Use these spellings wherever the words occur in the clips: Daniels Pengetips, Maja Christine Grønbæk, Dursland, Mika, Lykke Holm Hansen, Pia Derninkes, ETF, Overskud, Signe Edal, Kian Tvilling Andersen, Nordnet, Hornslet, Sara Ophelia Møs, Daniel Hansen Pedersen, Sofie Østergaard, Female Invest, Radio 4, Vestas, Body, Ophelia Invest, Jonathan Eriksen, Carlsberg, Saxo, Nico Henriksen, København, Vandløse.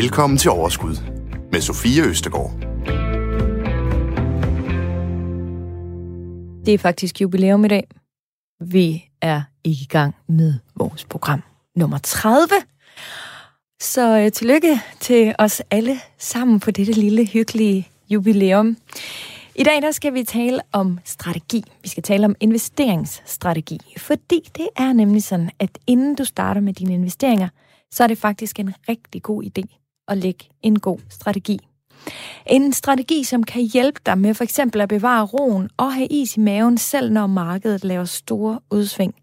Velkommen til Overskud med Sofie Østergaard. Det er faktisk jubilæum i dag. Vi er i gang med vores program nummer 30. Så tillykke til os alle sammen på dette lille hyggelige jubilæum. I dag der skal vi tale om strategi. Vi skal tale om investeringsstrategi, fordi det er nemlig sådan, at inden du starter med dine investeringer, så er det faktisk en rigtig god idé at lægge en god strategi. En strategi, som kan hjælpe dig med for eksempel at bevare roen og have is i maven, selv når markedet laver store udsving.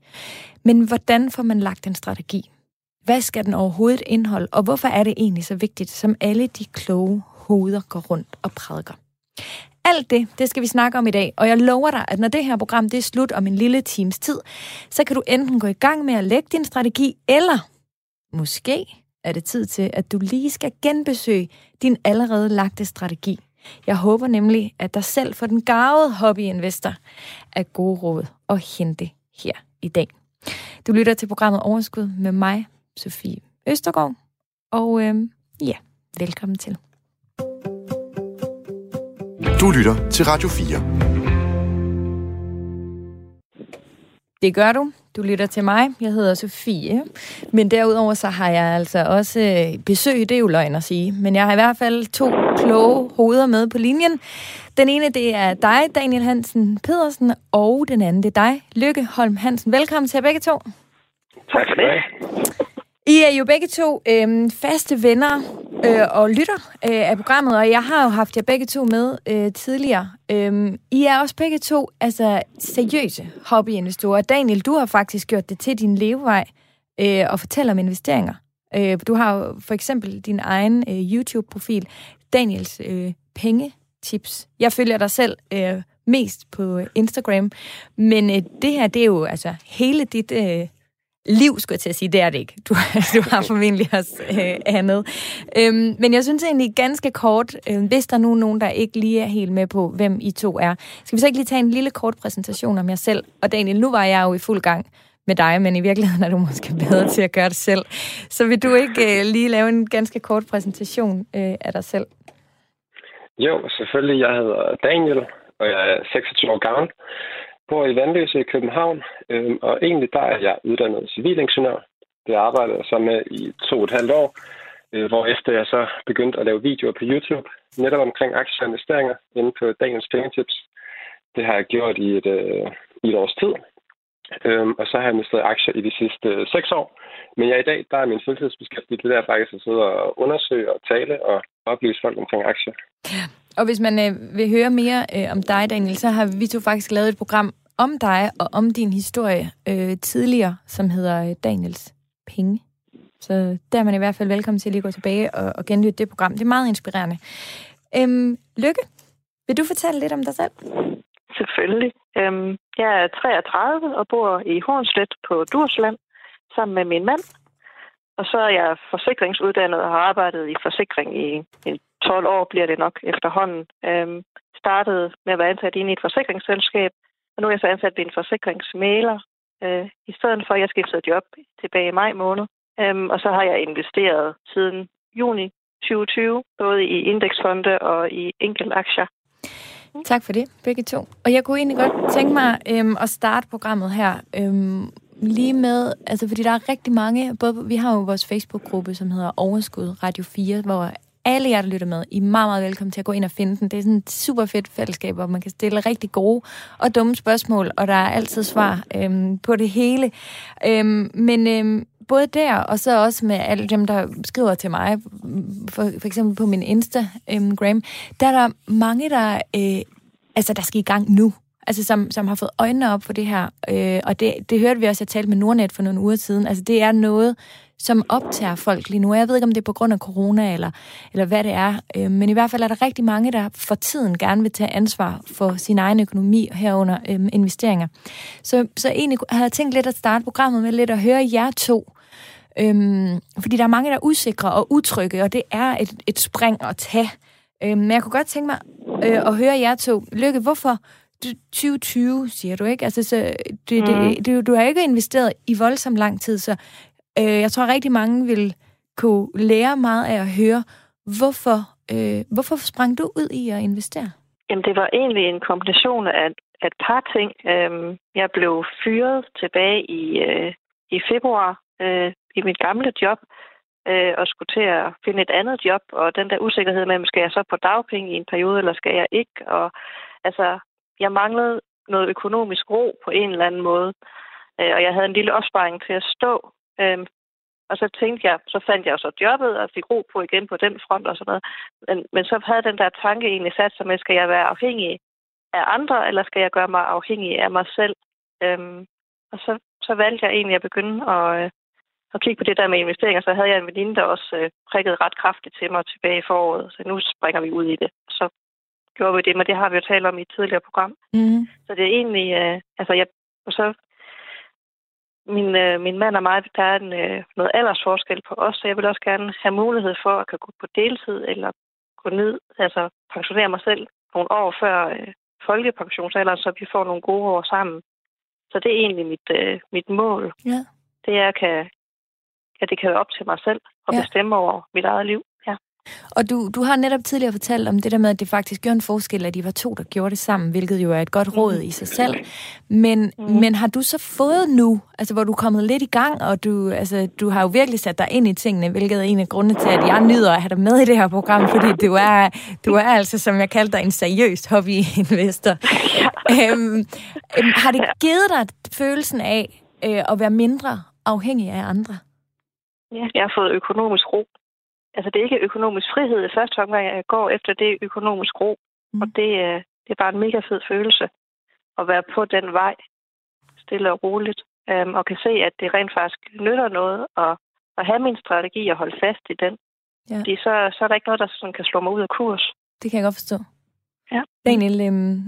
Men hvordan får man lagt en strategi? Hvad skal den overhovedet indeholde, og hvorfor er det egentlig så vigtigt, som alle de kloge hoveder går rundt og prædiker? Alt det skal vi snakke om i dag, og jeg lover dig, at når det her program det er slut om en lille times tid, så kan du enten gå i gang med at lægge din strategi, eller måske er det tid til, at du lige skal genbesøge din allerede lagte strategi. Jeg håber nemlig, at der selv for den garvede hobbyinvestor er gode råd at hente her i dag. Du lytter til programmet Overskud med mig, Sofie Østergaard, og velkommen til. Du lytter til Radio 4. Det gør du. Du lytter til mig. Jeg hedder Sofie. Men derudover så har jeg altså også besøg, det er jo løgn at sige. Men jeg har i hvert fald to kloge hoveder med på linjen. Den ene, det er dig, Daniel Hansen Pedersen, og den anden, det er dig, Lykke Holm Hansen. Velkommen til jer begge to. Tak for det. I er jo begge to faste venner og lytter af programmet, og jeg har jo haft jer begge to med tidligere. I er også begge to altså seriøse hobbyinvestorer. Daniel, du har faktisk gjort det til din levevej og fortæller om investeringer. Du har jo for eksempel din egen YouTube-profil, Daniels Pengetips. Jeg følger dig selv mest på Instagram, men det her, det er jo altså hele dit... liv, skulle jeg til at sige. Det er det ikke. Du har formentlig også andet. Men jeg synes egentlig ganske kort, hvis der nu er nogen, der ikke lige er helt med på, hvem I to er. Skal vi så ikke lige tage en lille kort præsentation om jer selv? Og Daniel, nu var jeg jo i fuld gang med dig, men i virkeligheden er du måske bedre til at gøre det selv. Så vil du ikke lige lave en ganske kort præsentation af dig selv? Jo, selvfølgelig. Jeg hedder Daniel, og jeg er 26 år gammel. Bor i Vandløse i København, og egentlig der er jeg uddannet civilingeniør. Det arbejder jeg så med i 2,5 år, hvorefter jeg så begyndte at lave videoer på YouTube, netop omkring aktier og investeringer inde på Daniels Pengetips. Det har jeg gjort i et års tid, og så har jeg investeret aktier i de sidste 6 år. Men jeg i dag, der er min fuldtidsbeskæftigelse, det der faktisk at sidde og undersøge og tale og oplyse folk omkring aktier. Og hvis man vil høre mere om dig, Daniel, så har vi to faktisk lavet et program om dig og om din historie tidligere, som hedder Daniels Penge. Så der er man i hvert fald velkommen til at lige gå tilbage og genlytte det program. Det er meget inspirerende. Lykke, vil du fortælle lidt om dig selv? Selvfølgelig. Jeg er 33 og bor i Hornslet på Dursland sammen med min mand. Og så er jeg forsikringsuddannet og har arbejdet i forsikring i en 12 år bliver det nok efterhånden. Startede med at være ansat inde i et forsikringsselskab, og nu er jeg så ansat ved en forsikringsmægler. I stedet for, at jeg skiftede job tilbage i maj måned. Og så har jeg investeret siden juni 2020, både i indeksfonde og i enkeltaktier. Tak for det, begge to. Og jeg kunne egentlig godt tænke mig at starte programmet her. Lige med, altså fordi der er rigtig mange, både, vi har jo vores Facebook-gruppe, som hedder Overskud Radio 4, hvor alle jer, der lytter med, I er meget, meget velkommen til at gå ind og finde den. Det er sådan et super fedt fællesskab, hvor man kan stille rigtig gode og dumme spørgsmål, og der er altid svar på det hele. Både der, og så også med alle dem, der skriver til mig, for eksempel på min Instagram, der er der mange, der skal i gang nu. Altså, som har fået øjnene op for det her. Og det hørte vi også, jeg talte med Nordnet for nogle uger siden. Altså, det er noget, som optager folk lige nu. Jeg ved ikke, om det er på grund af corona, eller hvad det er. Men i hvert fald er der rigtig mange, der for tiden gerne vil tage ansvar for sin egen økonomi, herunder investeringer. Så egentlig havde jeg tænkt lidt at starte programmet med lidt at høre jer to. Fordi der er mange, der er usikre og utrygge, og det er et spring at tage. Men jeg kunne godt tænke mig at høre jer to. Lykke, hvorfor... 2020, siger du, ikke? Altså, så du har ikke investeret i voldsomt lang tid, så Jeg tror, rigtig mange vil kunne lære meget af at høre, hvorfor sprang du ud i at investere? Jamen, det var egentlig en kombination af et par ting. Jeg blev fyret tilbage i februar i mit gamle job, og skulle til at finde et andet job, og den der usikkerhed med, skal jeg så på dagpenge i en periode, eller skal jeg ikke? Og altså, jeg manglede noget økonomisk ro på en eller anden måde, og jeg havde en lille opsparing til at stå. Og så tænkte jeg, så fandt jeg jo så jobbet, og fik ro på igen på den front og sådan noget. Men så havde den der tanke egentlig sat sig med, skal jeg være afhængig af andre, eller skal jeg gøre mig afhængig af mig selv? Og så valgte jeg egentlig at begynde at kigge på det der med investeringer. Så havde jeg en veninde, der også prikkede ret kraftigt til mig tilbage i foråret. Så nu springer vi ud i det. Så gjorde vi det, men det har vi jo talt om i et tidligere program. Mm. Så det er egentlig... Min mand og mig, der er noget aldersforskel på os, så jeg vil også gerne have mulighed for at kunne gå på deltid eller gå ned, altså pensionere mig selv nogle år før folkepensionsalderen, så vi får nogle gode år sammen. Så det er egentlig mit mål. Ja. Det er, at det kan være op til mig selv og bestemme over mit eget liv. Ja. Og du har netop tidligere fortalt om det der med, at det faktisk gjorde en forskel, at I var to, der gjorde det sammen, hvilket jo er et godt råd i sig selv. Men har du så fået nu, altså hvor du er kommet lidt i gang, og du har jo virkelig sat dig ind i tingene, hvilket er en af grundene til, at jeg nyder at have dig med i det her program, fordi du er altså, som jeg kalder dig, en seriøs hobbyinvestor. Ja. Har det givet dig følelsen af at være mindre afhængig af andre? Ja, jeg har fået økonomisk ro. Altså, det er ikke økonomisk frihed i første omgang, jeg går efter, det er økonomisk ro. Og det er bare en mega fed følelse at være på den vej, stille og roligt, og kan se, at det rent faktisk nytter noget at have min strategi og holde fast i den. Ja. Fordi så er der ikke noget, der sådan kan slå mig ud af kurs. Det kan jeg godt forstå. Ja. Daniel,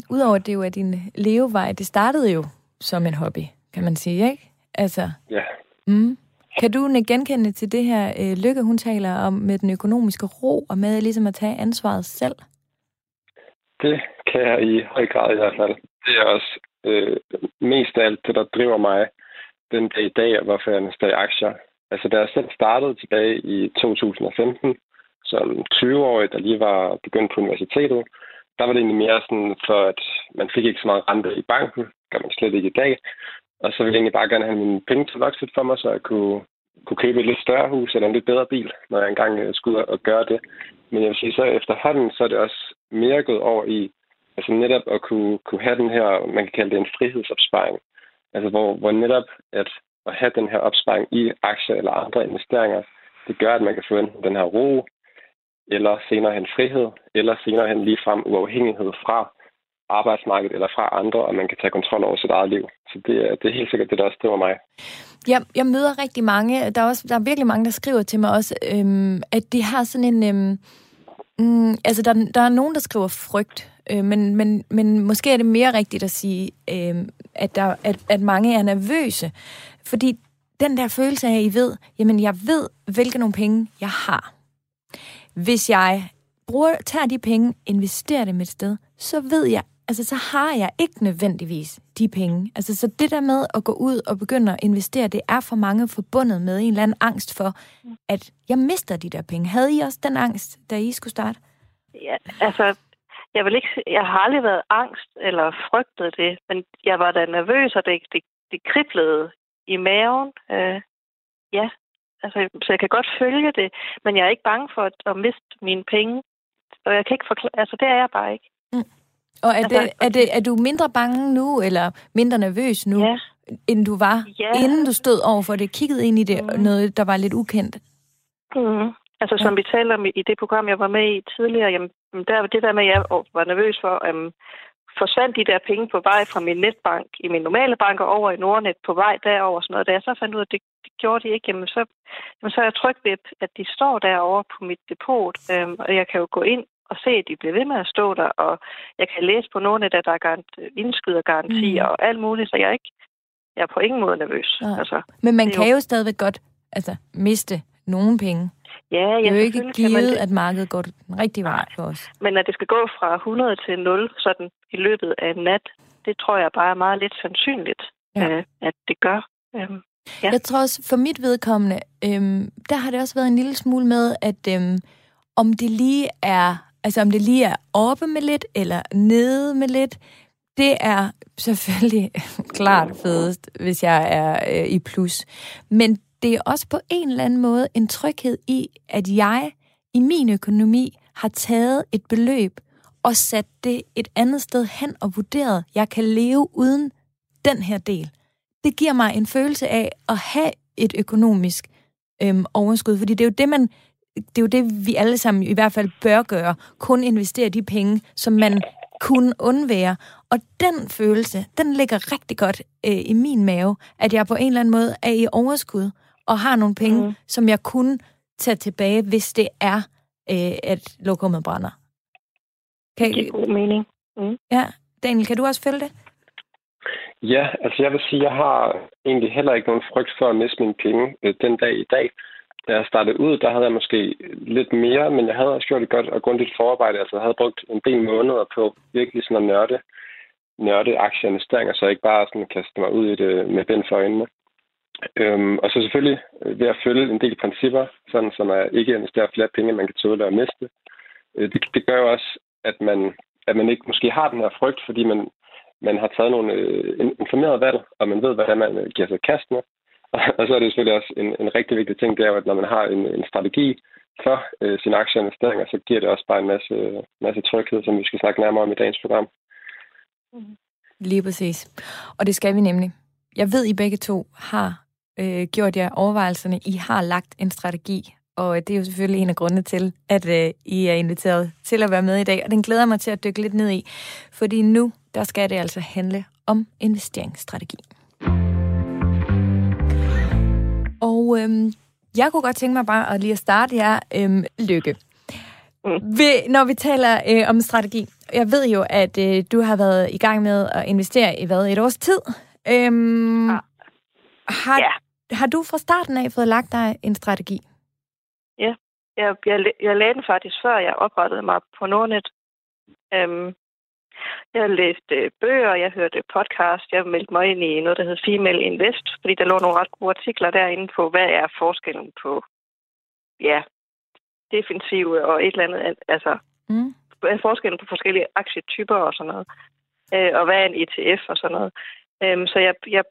udover det jo er din levevej, det startede jo som en hobby, kan man sige, ikke? Altså, ja. Mm. Kan du genkende til det her, Lykke, hun taler om med den økonomiske ro og med ligesom at tage ansvaret selv? Det kan jeg i høj grad i hvert fald. Det er også mest af alt det, der driver mig den dag i dag, og hvorfor jeg investerer i aktier. Altså, da jeg selv startede tilbage i 2015, som 20-årig, der lige var begyndt på universitetet, der var det egentlig mere sådan, for at man fik ikke så meget rente i banken, gør man slet ikke i dag. Og så ville jeg egentlig bare gerne have mine penge til vokset for mig, så jeg kunne købe et lidt større hus eller en lidt bedre bil, når jeg engang skulle ud og gøre det. Men jeg vil sige, så efterhånden, så er det også mere gået over i, altså netop at kunne have den her, man kan kalde det en frihedsopsparing. Altså hvor netop at have den her opsparing i aktier eller andre investeringer, det gør, at man kan få enten den her ro, eller senere hen frihed, eller senere hen ligefrem uafhængighed fra arbejdsmarkedet eller fra andre, og man kan tage kontrol over sit eget liv. Så det er helt sikkert det, der også driver mig. Ja, jeg møder rigtig mange. Der er virkelig mange, der skriver til mig også, at de har sådan en... altså, der er nogen, der skriver frygt, men måske er det mere rigtigt at sige, at mange er nervøse. Fordi den der følelse af, at I ved, jamen jeg ved, hvilke nogle penge jeg har. Hvis jeg tager de penge, investerer dem et sted, så ved jeg, altså så har jeg ikke nødvendigvis de penge. Altså så det der med at gå ud og begynde at investere, det er for mange forbundet med en eller anden angst for, at jeg mister de der penge. Havde I også den angst, da I skulle starte? Ja, altså jeg har aldrig været angst eller frygtet det, men jeg var da nervøs, og det kriblede i maven. Ja, altså så jeg kan godt følge det, men jeg er ikke bange for at miste mine penge. Og jeg kan ikke forklare, altså det er jeg bare ikke. Og er du mindre bange nu, eller mindre nervøs nu, end du var, inden du stod over for det, kiggede ind i det, noget, der var lidt ukendt? Altså, som vi talte om i det program, jeg var med i tidligere, jamen, der var det der med, at jeg var nervøs for, forsvandt de der penge på vej fra min netbank, i min normale bank, og over i Nordnet på vej derover sådan noget. Da jeg så fandt ud af, at det gjorde de ikke, jamen, så er jeg tryg ved, at de står derovre på mit depot, og jeg kan jo gå ind og se, at de bliver ved med at stå der, og jeg kan læse på Nordnet, at der er indskydergarantier og alt muligt, så jeg er på ingen måde nervøs. Ja. Altså, men man kan jo stadigvæk godt miste nogle penge. Ja, det er jo ikke givet, at markedet går den rigtige vej for os. Men at det skal gå fra 100 til 0 sådan i løbet af en nat, det tror jeg bare er meget lidt sandsynligt, at det gør. Ja. Jeg tror også, for mit vedkommende, der har det også været en lille smule med, at om det lige er, altså om det lige er oppe med lidt, eller nede med lidt, det er selvfølgelig klart fedest, hvis jeg er i plus. Men det er også på en eller anden måde en tryghed i, at jeg i min økonomi har taget et beløb og sat det et andet sted hen og vurderet, jeg kan leve uden den her del. Det giver mig en følelse af at have et økonomisk overskud, fordi det er jo det, vi alle sammen i hvert fald bør gøre, kun investere de penge, som man kunne undvære. Og den følelse, den ligger rigtig godt i min mave, at jeg på en eller anden måde er i overskud og har nogle penge, som jeg kunne tage tilbage, hvis det er, at lokummet brænder. Det giver god mening. Ja, Daniel, kan du også følge det? Ja, altså jeg vil sige, jeg har egentlig heller ikke nogen frygt for at miste mine penge den dag i dag. Da jeg startede ud, der havde jeg måske lidt mere, men jeg havde også gjort et godt og grundigt forarbejde. Altså jeg havde brugt en del måneder på virkelig sådan at nørde aktier og investeringer, så jeg ikke bare sådan kaste mig ud i det med bind for øjnene. Og så selvfølgelig ved at følge en del principper, sådan som at ikke investere flere penge, man kan tåle at miste. Det gør jo også, at man ikke måske har den her frygt, fordi man har taget nogle informerede valg, og man ved, hvordan man giver sig kast med. Og så er det selvfølgelig også en rigtig vigtig ting, det er, at når man har en strategi for sine aktieinvesteringer, så giver det også bare en masse tryghed, som vi skal snakke nærmere om i dagens program. Lige præcis. Og det skal vi nemlig. Jeg ved, I begge to har gjort jer overvejelserne. I har lagt en strategi, og det er jo selvfølgelig en af grundene til, at I er inviteret til at være med i dag. Og den glæder mig til at dykke lidt ned i, fordi nu der skal det altså handle om investeringsstrategi. Og jeg kunne godt tænke mig bare at lige starte her, Lykke. Når vi taler om strategi, jeg ved jo, at du har været i gang med at investere i et års tid. Har du fra starten af fået lagt dig en strategi? Ja, jeg lagde den faktisk før jeg oprettede mig på Nordnet. Jeg læste bøger, jeg hørte podcast, jeg meldte mig ind i noget, der hedder Female Invest, fordi der lå nogle ret gode artikler derinde på, hvad er forskellen på defensive og et eller andet, altså hvad er forskellen på forskellige aktietyper og sådan noget, og hvad er en ETF og sådan noget. Så jeg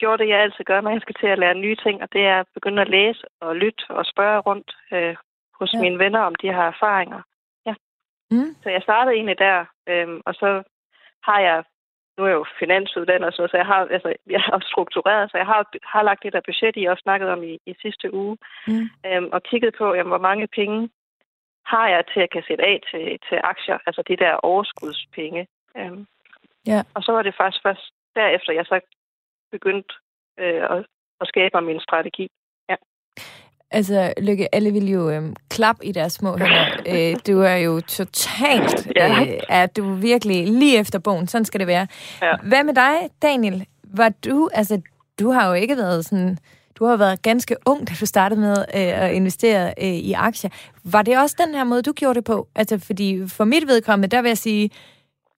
gjorde det, jeg altid gør, når jeg skal til at lære nye ting, og det er at begynde at læse og lytte og spørge rundt hos mine venner, om de har erfaringer. Så jeg startede egentlig der, og så har jeg, nu er jeg jo finansuddannet, så jeg har struktureret, så jeg har lagt det der budget, I også snakkede om i sidste uge, og kigget på, hvor mange penge har jeg til at kan sætte af til aktier, altså de der overskudspenge. Og så var det faktisk først derefter, jeg så begyndte at skabe min strategi. Altså, Lykke, alle vil jo klappe i deres små hænder. Du er jo totalt... du er virkelig lige efter bogen. Sådan skal det være. Ja. Hvad med dig, Daniel? Du har jo ikke været sådan... Du har været ganske ung, da du startede med at investere i aktier. Var det også den her måde, du gjorde det på? Altså, fordi for mit vedkommende, der vil jeg sige,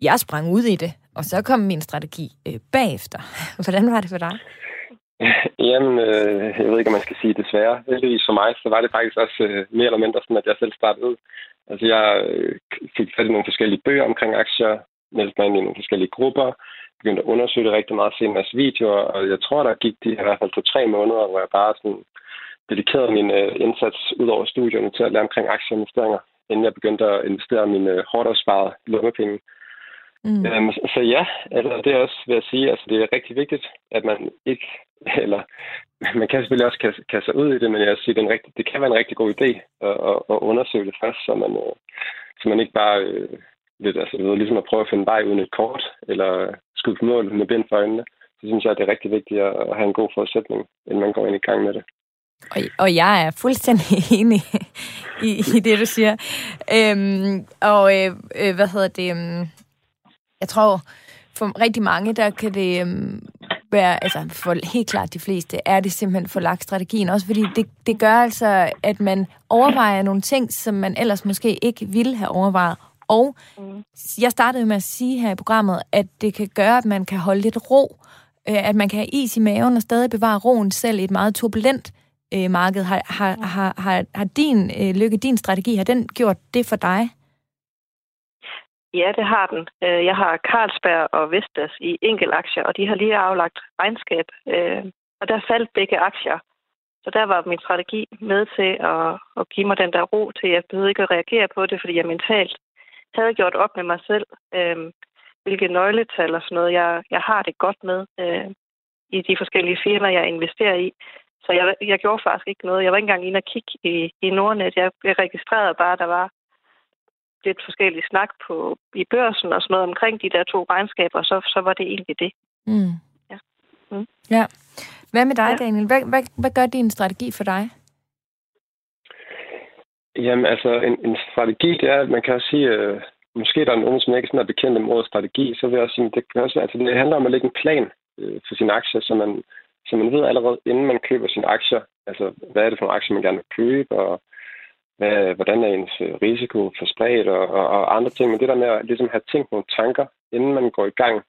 jeg sprang ud i det, og så kom min strategi bagefter. Hvordan var det for dig? Jamen, jeg ved ikke, om man skal sige desværre. Heldigvis for mig, så var det faktisk også mere eller mindre sådan, at jeg selv startede ud. Altså, jeg fik fat i nogle forskellige bøger omkring aktier, meldte mig ind i nogle forskellige grupper, begyndte at undersøge det rigtig meget, se en masse videoer, og jeg tror, der gik de i hvert fald 2-3 måneder, hvor jeg bare sådan dedikerede min indsats ud over studierne til at lære omkring aktieinvesteringer, inden jeg begyndte at investere mine hårdt opsparede lommepenge. Så altså det er også ved at sige, altså det er rigtig vigtigt, at man ikke, eller man kan selvfølgelig også kaste sig ud i det, men jeg vil sige, det kan være en rigtig god idé at undersøge det først, så man ikke bare ligesom at prøve at finde vej uden et kort, eller skubbe mål med bind for øjnene. Så synes jeg, at det er rigtig vigtigt at have en god forudsætning, inden man går ind i gang med det. Og jeg er fuldstændig enig i det, du siger. Jeg tror, for rigtig mange, der kan det være, altså for helt klart de fleste, er det simpelthen for lagt strategien. Også fordi det gør altså, at man overvejer nogle ting, som man ellers måske ikke ville have overvejet. Og jeg startede med at sige her i programmet, at det kan gøre, at man kan holde lidt ro at man kan have is i maven og stadig bevare roen selv i et meget turbulent marked. Har din Lykke, din strategi, har den gjort det for dig? Ja, det har den. Jeg har Carlsberg og Vestas i enkeltaktier, og de har lige aflagt regnskab, og der faldt begge aktier. Så der var min strategi med til at give mig den der ro til, at jeg behøvede ikke at reagere på det, fordi jeg mentalt havde gjort op med mig selv, hvilke nøgletal og sådan noget. Jeg har det godt med i de forskellige firmaer, jeg investerer i. Så jeg gjorde faktisk ikke noget. Jeg var ikke engang inde og kigge i Nordnet. Jeg registrerede bare, at der var lidt forskellig snak i børsen og sådan noget omkring de der to regnskaber, og så var det egentlig det. Mm. Ja. Mm. Ja. Hvad med dig, ja, Daniel? Hvad gør din strategi for dig? Jamen, altså, en strategi, det er, at man kan også sige, måske der er nogen, som ikke sådan er bekendt om ordet strategi, så vil jeg sige, det handler om at lægge en plan for sine aktier, så man ved allerede, inden man køber sine aktier, altså, hvad er det for nogle aktier, man gerne vil købe, og hvordan er ens risiko for spredt og andre ting. Men det der med at ligesom have tænkt nogle tanker, inden man går i gang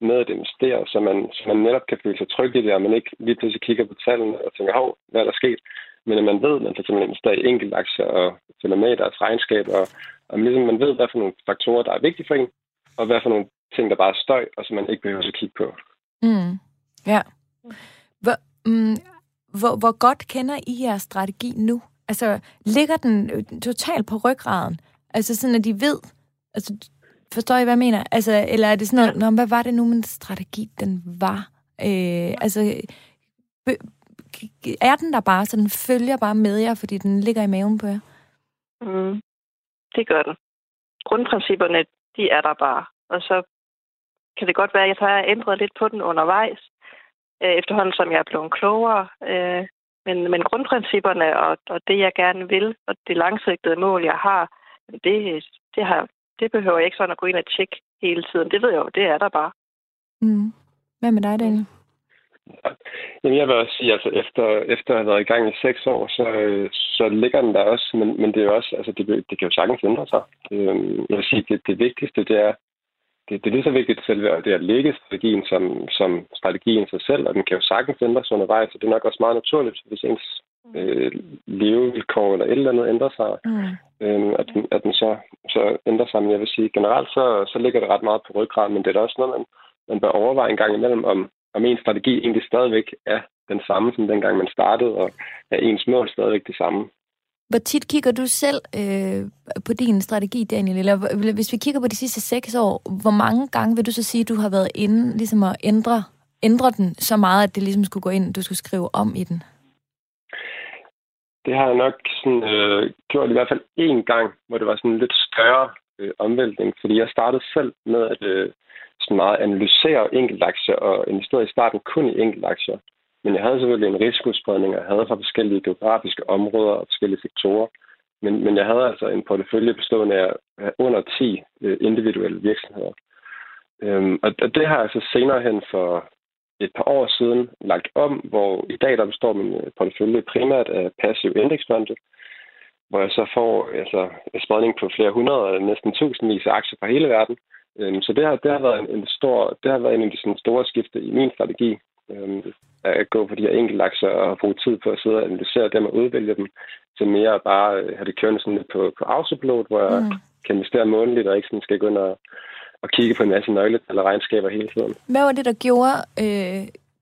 med at investere, så man netop kan føle sig tryg i det, og man ikke lige pludselig kigger på tallene og tænker, hov, hvad er der sket? Men at man ved, at man for eksempel investerer i enkeltaktier og følger med i deres regnskab, og ligesom man ved, hvad for nogle faktorer, der er vigtige for en, og hvad for nogle ting, der bare er støj, og som man ikke behøver at kigge på. Mm. Ja. Hvor godt kender I jeres strategi nu? Altså, ligger den totalt på ryggraden? Altså, sådan at de ved... Altså, forstår I, hvad jeg mener? Altså, eller er det sådan noget... Hvad var det nu, min strategi, den var? Er den der bare, så den følger bare med jer, fordi den ligger i maven på jer? Mm, det gør den. Grundprincipperne, de er der bare. Og så kan det godt være, at jeg har ændret lidt på den undervejs, efterhånden som jeg er blevet klogere. Men grundprincipperne og det, jeg gerne vil, og det langsigtede mål, jeg har, det behøver jeg ikke sådan at gå ind og tjekke hele tiden. Det ved jeg jo, det er der bare. Mm. Hvad med dig, Daniel? Jamen, jeg vil også sige, altså efter at have været i gang i 6 år, så ligger den der også, men det er jo også, altså det kan jo sagtens ændre sig. Jeg vil sige, det vigtigste, det er lige så vigtigt selv, det at lægge strategien som strategien sig selv, og den kan jo sagtens ændre sig undervejs, så det er nok også meget naturligt, hvis ens levevilkår eller et eller andet ændrer sig, at den så ændrer sig. Men jeg vil sige, generelt så ligger det ret meget på ryggraden, men det er da også noget, man bør overveje en gang imellem, om ens strategi egentlig stadigvæk er den samme, som dengang man startede, og er ens mål stadigvæk det samme. Hvor tit kigger du selv på din strategi, Daniel? Eller hvis vi kigger på de sidste 6 år, hvor mange gange vil du så sige, at du har været inde ligesom at ændre den så meget, at det ligesom skulle gå ind, du skulle skrive om i den? Det har jeg nok sådan, gjort i hvert fald 1 gang, hvor det var sådan en lidt større omvæltning, fordi jeg startede selv med at sådan meget analysere enkeltaktier og investerede i starten kun i enkeltaktier. Men jeg havde selvfølgelig en risikospredning, og jeg havde fra forskellige geografiske områder og forskellige sektorer. Men jeg havde altså en portefølje bestående af under 10 individuelle virksomheder. Og det har jeg så senere hen for et par år siden lagt om, hvor i dag der består min portefølje primært af passiv indeksfonde, hvor jeg så får altså, en spredning på flere hundrede, næsten tusindvis af aktier fra hele verden. Så det har været en af de sådan store skifte i min strategi, at gå på de her enkeltaktier og bruge tid på at sidde og analysere dem og udvælge dem, til mere bare have det kørende sådan lidt på autopilot, hvor jeg kan investere månedligt og ikke sådan skal gå ind og kigge på en masse nøglet eller regnskaber hele tiden. Hvad var det, der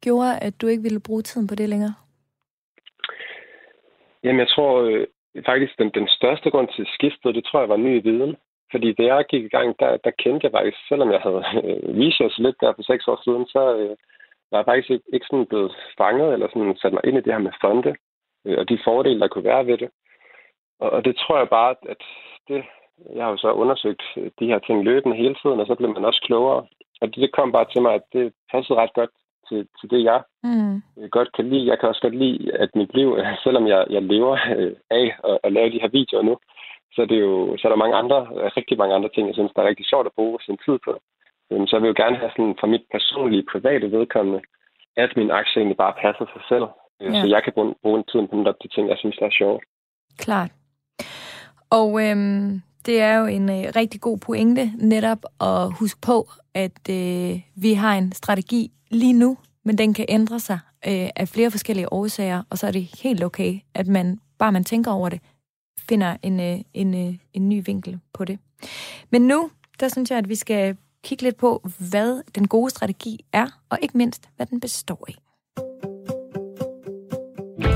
gjorde, at du ikke ville bruge tiden på det længere? Jamen, jeg tror faktisk, den største grund til skiftet, det tror jeg var ny viden. Fordi da jeg gik i gang, der kendte jeg faktisk, selvom jeg havde researchet lidt der for 6 år siden, så var jeg faktisk ikke sådan blevet fanget eller sådan sat mig ind i det her med fonde og de fordele, der kunne være ved det. Og det tror jeg bare, at det... Jeg har jo så undersøgt de her ting løbende hele tiden, og så blev man også klogere. Og det kom bare til mig, at det passede ret godt til det, jeg godt kan lide. Jeg kan også godt lide, at mit liv, selvom jeg lever af at lave de her videoer nu, så er der rigtig mange andre ting, jeg synes, der er rigtig sjovt at bruge sin tid på. Så jeg vil jo gerne have sådan, fra mit personlige, private vedkommende, at min aktie egentlig bare passer sig selv. Ja. Så jeg kan bruge tiden på de ting, jeg synes, der er sjovt. Klart. Og det er jo en rigtig god pointe netop at huske på, at vi har en strategi lige nu, men den kan ændre sig af flere forskellige årsager, og så er det helt okay, at man tænker over det, finder en ny vinkel på det. Men nu, der synes jeg, at vi skal kigge lidt på, hvad den gode strategi er, og ikke mindst, hvad den består i.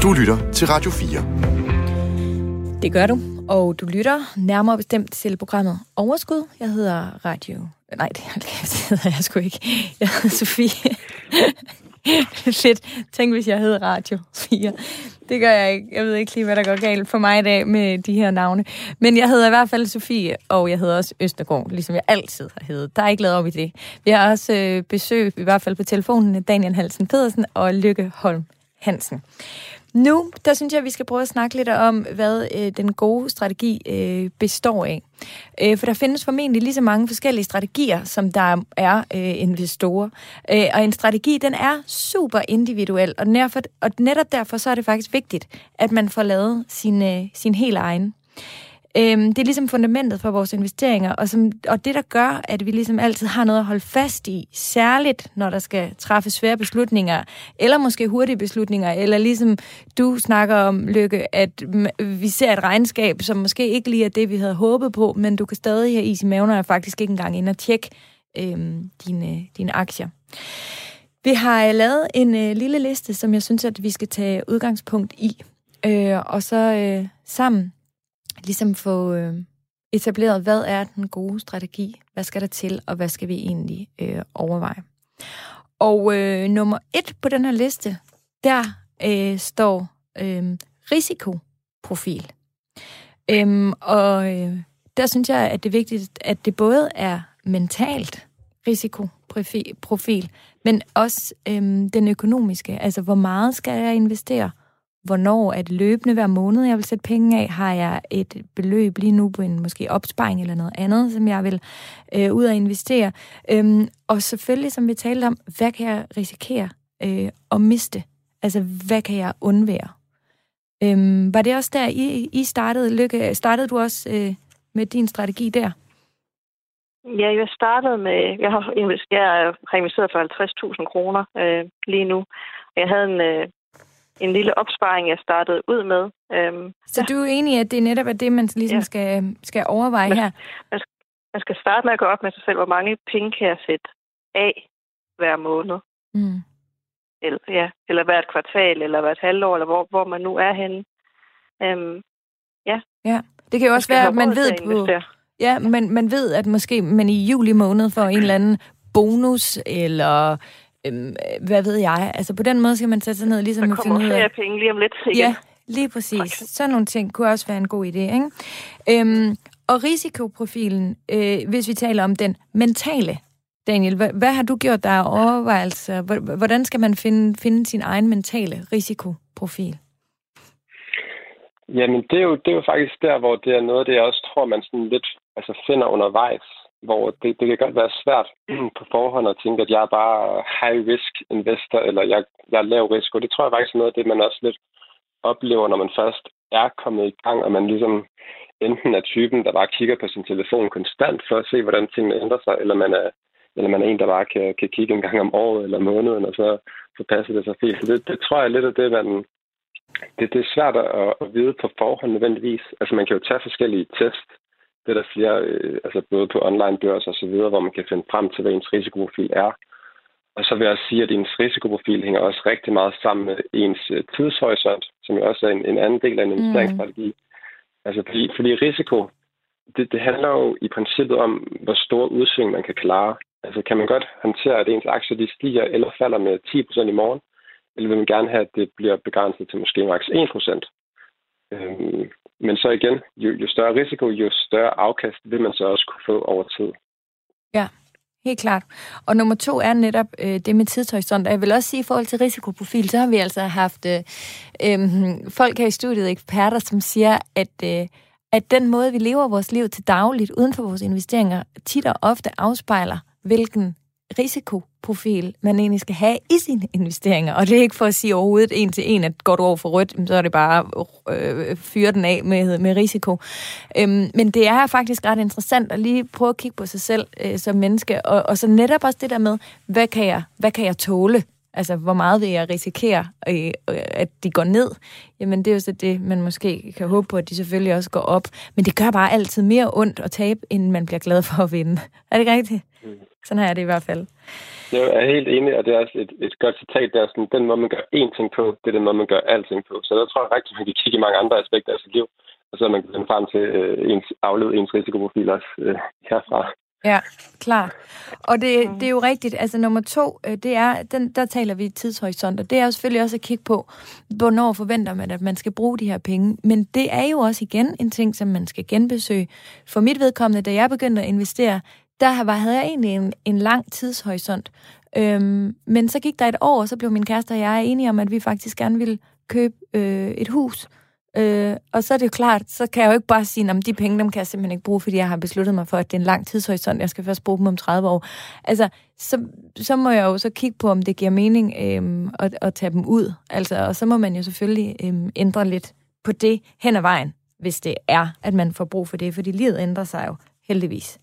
Du lytter til Radio 4. Det gør du, og du lytter nærmere bestemt til programmet Overskud. Jeg hedder Jeg hedder Sofie. Fedt. Tænk, hvis jeg hedder Radio 4. Det gør jeg ikke. Jeg ved ikke lige, hvad der går galt for mig i dag med de her navne. Men jeg hedder i hvert fald Sofie, og jeg hedder også Østergaard, ligesom jeg altid har heddet. Der er ikke lavet op i det. Vi har også besøg, i hvert fald på telefonen, af Daniel Hansen Pedersen og Lykke Holm Hansen. Nu, der synes jeg, at vi skal prøve at snakke lidt om, hvad den gode strategi består af. For der findes formentlig lige så mange forskellige strategier, som der er investorer. Og en strategi, den er super individuel, og netop derfor så er det faktisk vigtigt, at man får lavet sin helt egen. Det er ligesom fundamentet for vores investeringer, og det, der gør, at vi ligesom altid har noget at holde fast i, særligt når der skal træffes svære beslutninger, eller måske hurtige beslutninger, eller ligesom du snakker om, Lykke, at vi ser et regnskab, som måske ikke lige er det, vi havde håbet på, men du kan stadig have is i maven, og er faktisk ikke engang inde og tjekke dine aktier. Vi har lavet en lille liste, som jeg synes, at vi skal tage udgangspunkt i, og så sammen ligesom få etableret, hvad er den gode strategi, hvad skal der til, og hvad skal vi egentlig overveje. Og nummer 1 på den her liste, der står risikoprofil. Der synes jeg, at det er vigtigt, at det både er mentalt risikoprofil, men også den økonomiske, altså hvor meget skal jeg investere, hvornår er det løbende hver måned, jeg vil sætte penge af? Har jeg et beløb lige nu på en måske opsparing eller noget andet, som jeg vil ud og investere? Og selvfølgelig, som vi talte om, hvad kan jeg risikere at miste? Altså, hvad kan jeg undvære? Var det også der, I startede, Lykke? Startede du også med din strategi der? Ja, jeg startede med... Jeg har investeret for 50.000 kroner lige nu. Jeg havde en lille opsparing, jeg startede ud med. Så du er enig, at det netop er det, man ligesom skal overveje her? Man skal starte med at gå op med sig selv, hvor mange penge kan jeg sætte af hver måned? Mm. Eller hvert kvartal, eller hvert halvår, eller hvor man nu er henne. Ja, det kan jo også være, at man ved man ved, at måske man i juli måned får en eller anden bonus, eller... hvad ved jeg? Altså på den måde skal man sætte sig ned ligesom... Der kommer flere penge lige om lidt. Igen. Ja, lige præcis. Okay. Sådan nogle ting kunne også være en god idé, ikke? Og risikoprofilen, hvis vi taler om den mentale, Daniel, hvad har du gjort der af overvejelser? Hvordan skal man finde sin egen mentale risikoprofil? Jamen det er jo faktisk der, hvor det er noget af det, jeg også tror, man sådan lidt finder undervejs. Hvor det kan godt være svært på forhånd at tænke, at jeg er bare high-risk investor, eller jeg er lav risiko. Det tror jeg faktisk er noget af det, man også lidt oplever, når man først er kommet i gang, og man ligesom enten er typen, der bare kigger på sin telefon konstant for at se, hvordan tingene ændrer sig, eller man er en, der bare kan kigge en gang om året eller måneden, og så passer det sig fint. Så det tror jeg lidt af det, man... Det er svært at vide på forhånd nødvendigvis. Altså man kan jo tage forskellige test. Det er der flere, både på online børser og så videre, hvor man kan finde frem til, hvad ens risikoprofil er. Og så vil jeg også sige, at ens risikoprofil hænger også rigtig meget sammen med ens tidshorisont, som jo også er en anden del af en investeringsstrategi. Altså fordi risiko, det handler jo i princippet om, hvor store udsving man kan klare. Altså kan man godt håndtere, at ens aktier de stiger eller falder med 10% i morgen, eller vil man gerne have, at det bliver begrænset til måske maks 1%. Men så igen, jo større risiko, jo større afkast vil man så også kunne få over tid. Ja, helt klart. Og nummer 2 er netop det med tidshorisont. Jeg vil også sige, at i forhold til risikoprofil, så har vi altså haft folk her i studiet, eksperter, som siger, at den måde, vi lever vores liv til dagligt, uden for vores investeringer, tit og ofte afspejler, hvilken risikoprofil, man egentlig skal have i sine investeringer. Og det er ikke for at sige overhovedet en til en, at går du over for rødt, så er det bare fyre den af med risiko. Men det er faktisk ret interessant at lige prøve at kigge på sig selv som menneske, og så netop også det der med, hvad kan jeg tåle? Altså, hvor meget vil jeg risikere, at de går ned? Jamen, det er jo så det, man måske kan håbe på, at de selvfølgelig også går op. Men det gør bare altid mere ondt at tabe, end man bliver glad for at vinde. Er det rigtigt? Sådan har jeg det i hvert fald. Jeg er helt enig, og det er også et godt citat, der er sådan, den måde, man gør én ting på, det er den måde, man gør alting på. Så der tror jeg rigtig, at man kan kigge i mange andre aspekter af sit liv, og så man kan finde frem til aflede ens risikoprofil også herfra. Ja, klart. Og det er jo rigtigt. Altså nummer 2, det er, der taler vi tidshorisonter. Det er jo selvfølgelig også at kigge på, hvornår forventer man, at man skal bruge de her penge. Men det er jo også igen en ting, som man skal genbesøge. For mit vedkommende, da jeg begyndte at investere, der havde jeg egentlig en lang tidshorisont. Men så gik der et år, og så blev min kæreste og jeg enige om, at vi faktisk gerne ville købe et hus. Og så er det jo klart, så kan jeg jo ikke bare sige, at de penge, dem kan jeg simpelthen ikke bruge, fordi jeg har besluttet mig for, at det er en lang tidshorisont, jeg skal først bruge dem om 30 år. Altså, så må jeg jo så kigge på, om det giver mening at tage dem ud. Altså, og så må man jo selvfølgelig ændre lidt på det hen ad vejen, hvis det er, at man får brug for det, fordi livet ændrer sig jo heldigvis.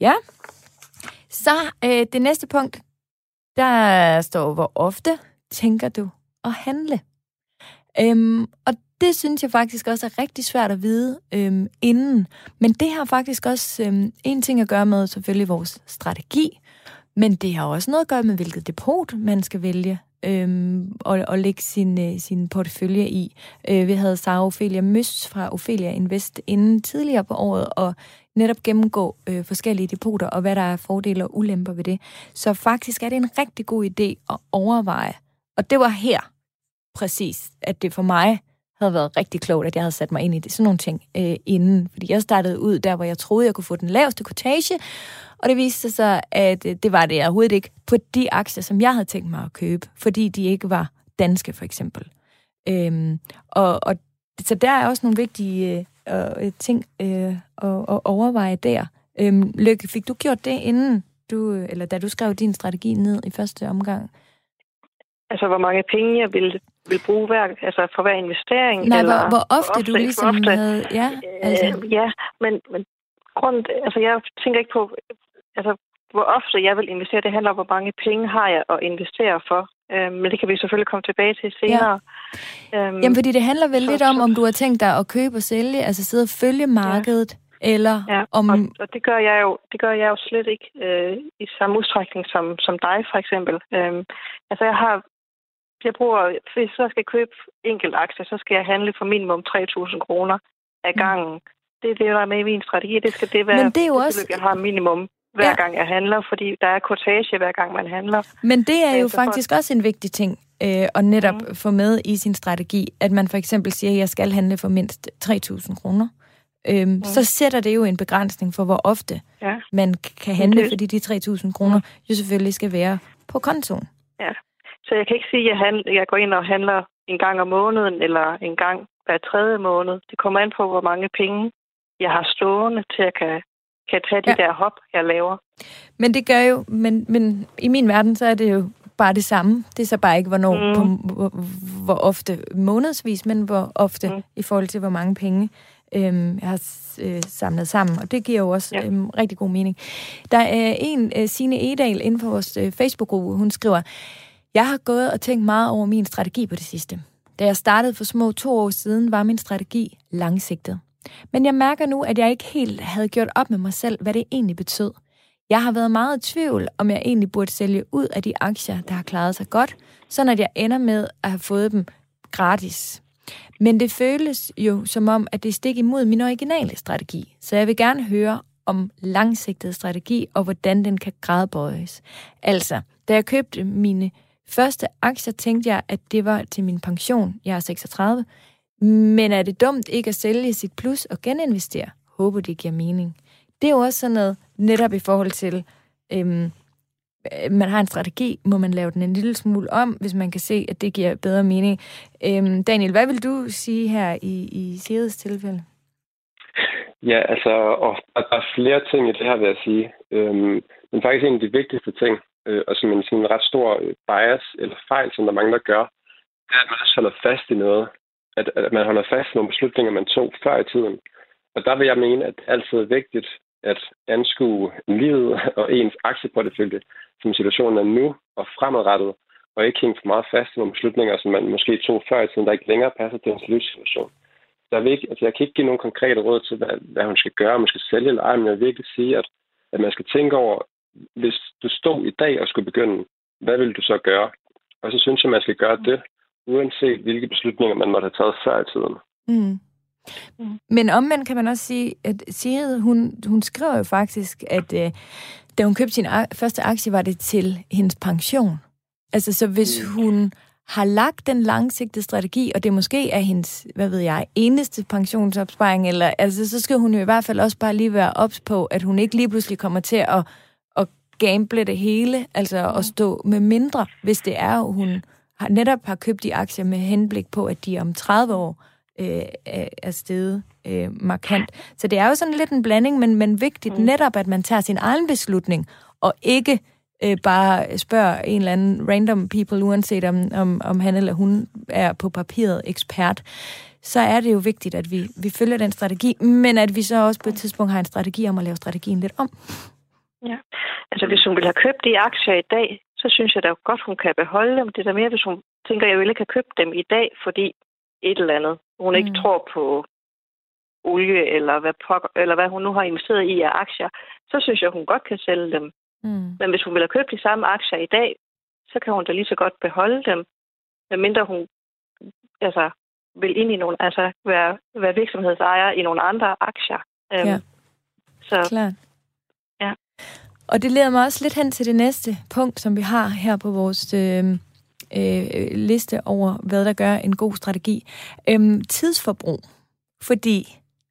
Ja. Så det næste punkt, der står, hvor ofte tænker du at handle? Og det synes jeg faktisk også er rigtig svært at vide inden. Men det har faktisk også en ting at gøre med selvfølgelig vores strategi, men det har også noget at gøre med, hvilket depot man skal vælge og lægge sin portefølje i. Vi havde Sara Ophelia Møs fra Ophelia Invest inden tidligere på året, og netop gennemgå forskellige depoter, og hvad der er fordele og ulemper ved det. Så faktisk er det en rigtig god idé at overveje. Og det var her præcis, at det for mig havde været rigtig klogt, at jeg havde sat mig ind i det. Sådan nogle ting inden. Fordi jeg startede ud der, hvor jeg troede, jeg kunne få den laveste kortage, og det viste sig, at det var det jeg overhovedet ikke på de aktier, som jeg havde tænkt mig at købe, fordi de ikke var danske, for eksempel. Så der er også nogle vigtige ting at overveje der. Lykke, fik du gjort det, inden da du skrev din strategi ned i første omgang? Altså, hvor mange penge jeg vil bruge for hver investering? Nej, eller hvor ofte du ligesom havde... Ja, altså. Men grunden... Altså, jeg tænker ikke på... Altså, hvor ofte jeg vil investere, det handler om, hvor mange penge har jeg at investere for. Men det kan vi selvfølgelig komme tilbage til senere. Ja. Jamen, fordi det handler vel lidt om du har tænkt dig at købe og sælge, altså sidde og følge markedet, eller om... Og det gør jeg jo, slet ikke i samme udstrækning som dig, for eksempel. Hvis jeg skal købe enkelt aktier, så skal jeg handle for minimum 3.000 kroner ad gangen. Det er det, der er med i min strategi. Det skal det være, men det er jo også... jeg har minimum hver gang jeg handler, fordi der er kortage hver gang man handler. Men det er jo faktisk også en vigtig ting at netop få med i sin strategi, at man for eksempel siger, at jeg skal handle for mindst 3.000 kroner. Så sætter det jo en begrænsning for, hvor ofte man kan handle, fordi de 3.000 kroner jo selvfølgelig skal være på kontoen. Ja. Så jeg kan ikke sige, at jeg går ind og handler en gang om måneden, eller en gang hver tredje måned. Det kommer an på, hvor mange penge jeg har stående til, at jeg kan tage de der hop, jeg laver. Men det gør jo, men i min verden, så er det jo bare det samme. Det er så bare ikke, hvornår, hvor ofte månedsvis, men hvor ofte i forhold til, hvor mange penge jeg har samlet sammen, og det giver jo også rigtig god mening. Der er en, Signe Edal, inden for vores Facebook-gruppe, hun skriver: Jeg har gået og tænkt meget over min strategi på det sidste. Da jeg startede for små 2 år siden, var min strategi langsigtet. Men jeg mærker nu, at jeg ikke helt havde gjort op med mig selv, hvad det egentlig betød. Jeg har været meget i tvivl, om jeg egentlig burde sælge ud af de aktier, der har klaret sig godt, sådan at jeg ender med at have fået dem gratis. Men det føles jo som om, at det stik imod min originale strategi, så jeg vil gerne høre om langsigtet strategi og hvordan den kan gradbøjes. Altså, da jeg købte mine første aktier, tænkte jeg, at det var til min pension. Jeg er 36. Men er det dumt ikke at sælge sit plus og geninvestere? Håber det giver mening. Det er jo også sådan noget, netop i forhold til, man har en strategi, må man lave den en lille smule om, hvis man kan se, at det giver bedre mening. Daniel, hvad vil du sige her i Sirets tilfælde? Ja, altså, der er flere ting i det her, vil jeg sige. Men faktisk en af de vigtigste ting, og som en ret stor bias eller fejl, som der er mange, der gør, det er, at man også holder fast i noget. At man holder fast i nogle beslutninger, man tog før i tiden. Og der vil jeg mene, at det altid er vigtigt at anskue livet og ens aktieportefølje, som situationen er nu og fremadrettet, og ikke hænge for meget fast i nogle beslutninger, som man måske tog før i tiden, der ikke længere passer til ens livssituation. Altså jeg kan ikke give nogen konkrete råd til, hvad hun skal gøre, om man skal sælge eller ej, men jeg vil virkelig sige, at man skal tænke over, hvis du stod i dag og skulle begynde, hvad vil du så gøre? Og så synes jeg, man skal gøre det, uanset hvilke beslutninger man måtte have taget før i tiden. Mm. Men omvendt kan man også sige, at Sigrid, hun skriver jo faktisk, at da hun købte sin første aktie, var det til hendes pension. Altså, så hvis hun har lagt den langsigtede strategi, og det måske er hendes, eneste pensionsopsparing, eller, altså, så skal hun jo i hvert fald også bare lige være ops på, at hun ikke lige pludselig kommer til at gamble det hele, altså at stå med mindre, hvis det er, hun netop har købt de aktier med henblik på, at de om 30 år er steget markant. Så det er jo sådan lidt en blanding, men vigtigt netop, at man tager sin egen beslutning, og ikke bare spørger en eller anden random people, uanset om han eller hun er på papiret ekspert, så er det jo vigtigt, at vi følger den strategi, men at vi så også på et tidspunkt har en strategi om at lave strategien lidt om. Ja, altså hvis hun ville have købt de aktier i dag, så synes jeg da godt, hun kan beholde dem. Det er da mere, hvis hun tænker, at jeg ville ikke have købt dem i dag, fordi et eller andet. Hun ikke tror på olie, eller hvad hun nu har investeret i af aktier, så synes jeg, hun godt kan sælge dem. Mm. Men hvis hun vil have købt de samme aktier i dag, så kan hun da lige så godt beholde dem, medmindre hun vil ind i nogle, være virksomhedsejer i nogle andre aktier. Ja, så klart. Ja. Og det leder mig også lidt hen til det næste punkt, som vi har her på vores liste over, hvad der gør en god strategi. Tidsforbrug. Fordi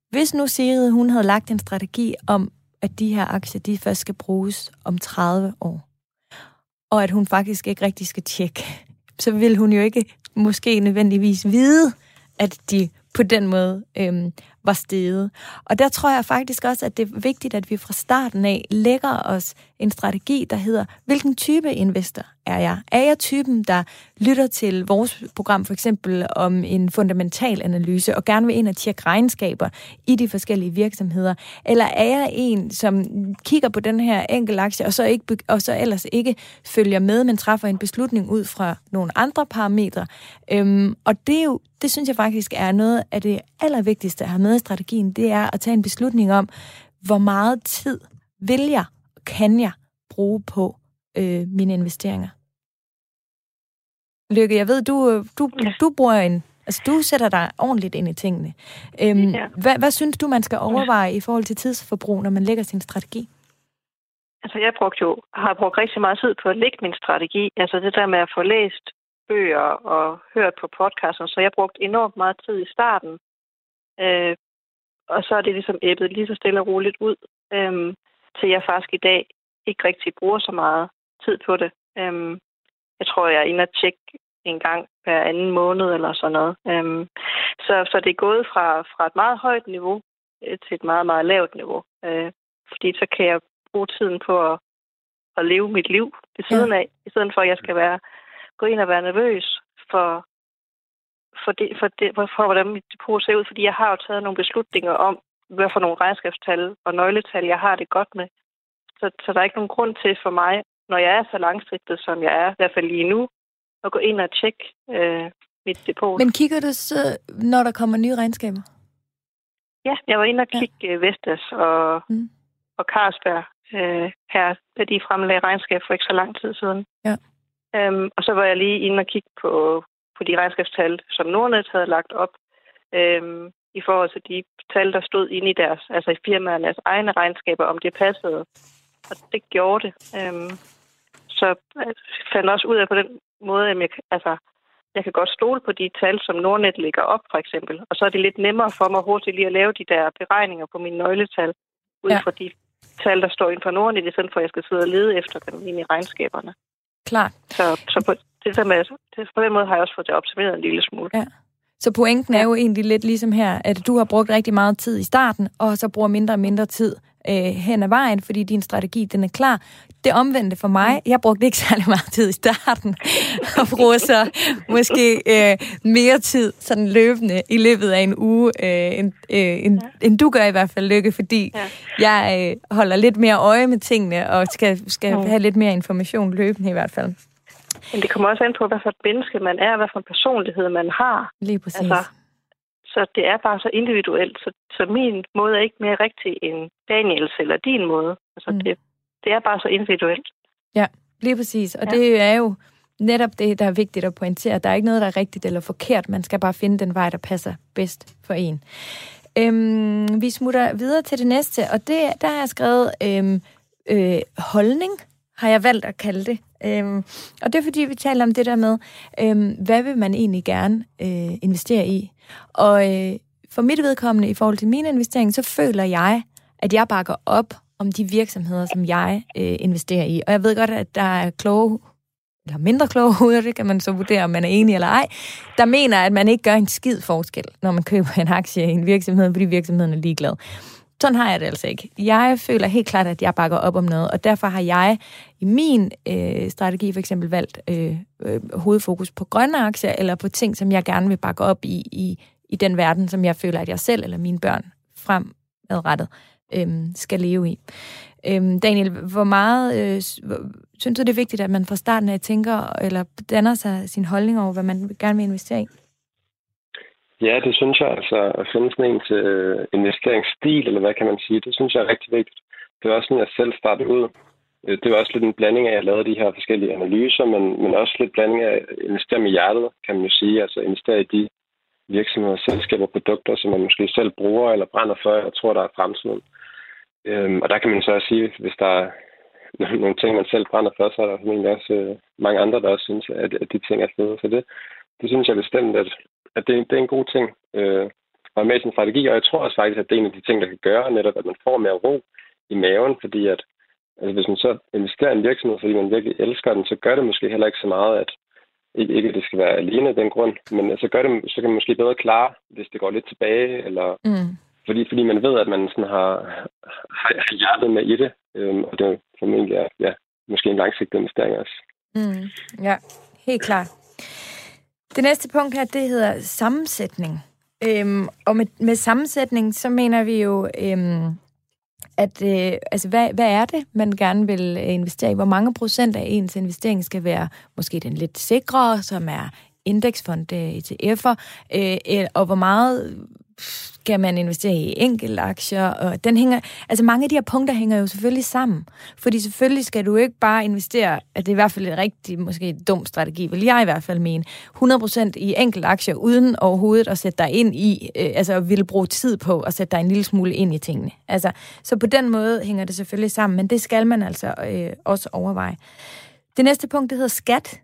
hvis nu Sigrid, hun havde lagt en strategi om, at de her aktier, de først skal bruges om 30 år. Og at hun faktisk ikke rigtig skal tjekke. Så vil hun jo ikke måske nødvendigvis vide, at de på den måde var steget. Og der tror jeg faktisk også, at det er vigtigt, at vi fra starten af lægger os en strategi, der hedder, hvilken type investor er jeg? Er jeg typen, der lytter til vores program, for eksempel om en fundamental analyse, og gerne vil ind og tjekke regnskaber i de forskellige virksomheder? Eller er jeg en, som kigger på den her enkel aktie, og så ellers ikke følger med, men træffer en beslutning ud fra nogle andre parametre? Og det synes jeg faktisk er noget af det allervigtigste at have med i strategien, det er at tage en beslutning om, hvor meget tid vil jeg, kan jeg bruge på mine investeringer. Lykke, jeg ved, du bruger du sætter dig ordentligt ind i tingene. Hvad synes du, man skal overveje i forhold til tidsforbrug, når man lægger sin strategi? Altså, jeg har brugt rigtig meget tid på at lægge min strategi. Altså, det der med at få læst bøger og hørt på podcasten, så jeg brugte enormt meget tid i starten. Og så er det ligesom æbbet lige så stille og roligt ud, til jeg faktisk i dag ikke rigtig bruger så meget tid på det. Jeg tror, jeg er inde og tjekke en gang hver anden måned eller sådan noget. Så det er gået fra et meget højt niveau til et meget, meget lavt niveau. Fordi så kan jeg bruge tiden på at leve mit liv ved siden af, i stedet for, at jeg skal gå ind og være nervøs for hvordan mit depot ser ud. Fordi jeg har jo taget nogle beslutninger om, hvad for nogle regnskabstal og nøgletal, jeg har det godt med. Så der er ikke nogen grund til for mig, når jeg er så langsigtet, som jeg er, i hvert fald lige nu, at gå ind og tjekke mit depot. Men kigger du så, når der kommer nye regnskaber? Ja, jeg var inde og kigge Vestas og Carlsberg her, da de fremlagde regnskab for ikke så lang tid siden. Ja. Og så var jeg lige inde og kigge på de regnskabstal, som Nordnet havde lagt op, i forhold til de tal, der stod inde i deres, altså i firmaernes egne regnskaber, om det passede. Og det gjorde det. Så jeg fandt også ud af på den måde, at jeg kan godt stole på de tal, som Nordnet lægger op, for eksempel. Og så er det lidt nemmere for mig hurtigt lige at lave de der beregninger på mine nøgletal, ud fra de tal, der står inden for Nordnet, i stedet for, at jeg skal sidde og lede efter dem inde i regnskaberne. Klart. Så på den måde har jeg også fået det optimeret en lille smule. Ja. Så pointen er jo egentlig lidt ligesom her, at du har brugt rigtig meget tid i starten, og så bruger mindre og mindre tid hen ad vejen, fordi din strategi, den er klar. Det omvendte for mig, jeg brugte ikke særlig meget tid i starten, og bruger så måske mere tid sådan løbende i løbet af en uge, end du gør i hvert fald, Lykke, fordi jeg holder lidt mere øje med tingene, og skal have lidt mere information løbende i hvert fald. Men det kommer også an på, hvad for et menneske man er, hvad for en personlighed man har. Lige præcis. Altså, så det er bare så individuelt. Så min måde er ikke mere rigtig end Daniels eller din måde. Altså, det er bare så individuelt. Ja, lige præcis. Og det er jo netop det, der er vigtigt at pointere. Der er ikke noget, der er rigtigt eller forkert. Man skal bare finde den vej, der passer bedst for en. Vi smutter videre til det næste, og der har jeg skrevet holdning, har jeg valgt at kalde det. Og det er fordi, vi taler om det der med, hvad vil man egentlig gerne investere i? Og for mit vedkommende, i forhold til mine investeringer, så føler jeg, at jeg bakker op om de virksomheder, som jeg investerer i. Og jeg ved godt, at der er kloge, eller mindre kloge hoveder, det kan man så vurdere, om man er enig eller ej, der mener, at man ikke gør en skid forskel, når man køber en aktie i en virksomhed, fordi virksomheden er ligeglad. Sådan har jeg det altså ikke. Jeg føler helt klart, at jeg bakker op om noget, og derfor har jeg i min strategi for eksempel valgt hovedfokus på grønne aktier, eller på ting, som jeg gerne vil bakke op i den verden, som jeg føler, at jeg selv eller mine børn fremadrettet skal leve i. Daniel, hvor meget synes du, det er vigtigt, at man fra starten af tænker, eller danner sig sin holdning over, hvad man gerne vil investere i? Ja, det synes jeg altså, at finde sådan en til investeringsstil, eller hvad kan man sige, det synes jeg er rigtig vigtigt. Det var også sådan, jeg selv startede ud. Det var også lidt en blanding af, at jeg lavede de her forskellige analyser, men også lidt blanding af at investere med hjertet, kan man jo sige. Altså investere i de virksomheder, selskaber og produkter, som man måske selv bruger eller brænder for, og tror, der er fremtiden. Og der kan man så også sige, hvis der er nogle ting, man selv brænder for, så er der formentlig også mange andre, der også synes, at de ting er fede. Så det synes jeg bestemt, at det er en god ting at have med sin strategi, og jeg tror også faktisk, at det er en af de ting, der kan gøre netop, at man får mere ro i maven, fordi at altså, hvis man så investerer i en virksomhed, fordi man virkelig elsker den, så gør det måske heller ikke så meget, at ikke at det skal være alene af den grund, men altså, så kan man måske bedre klare, hvis det går lidt tilbage, eller fordi man ved, at man sådan har hjertet med i det, og det formentlig er måske en langsigtet investering også. Ja, helt klart. Det næste punkt her, det hedder sammensætning. Og med sammensætning, så mener vi jo, hvad er det, man gerne vil investere i? Hvor mange procent af ens investering skal være måske den lidt sikrere, som er indeksfond, ETF'er, og hvor meget skal man investere i enkeltaktier, og den hænger, altså mange af de her punkter hænger jo selvfølgelig sammen, fordi selvfølgelig skal du ikke bare investere, at det er i hvert fald en rigtig, måske dum strategi, vil jeg i hvert fald mene, 100% i enkeltaktier, uden overhovedet at sætte dig ind i, altså at ville bruge tid på at sætte dig en lille smule ind i tingene. Altså, så på den måde hænger det selvfølgelig sammen, men det skal man altså også overveje. Det næste punkt, det hedder skat.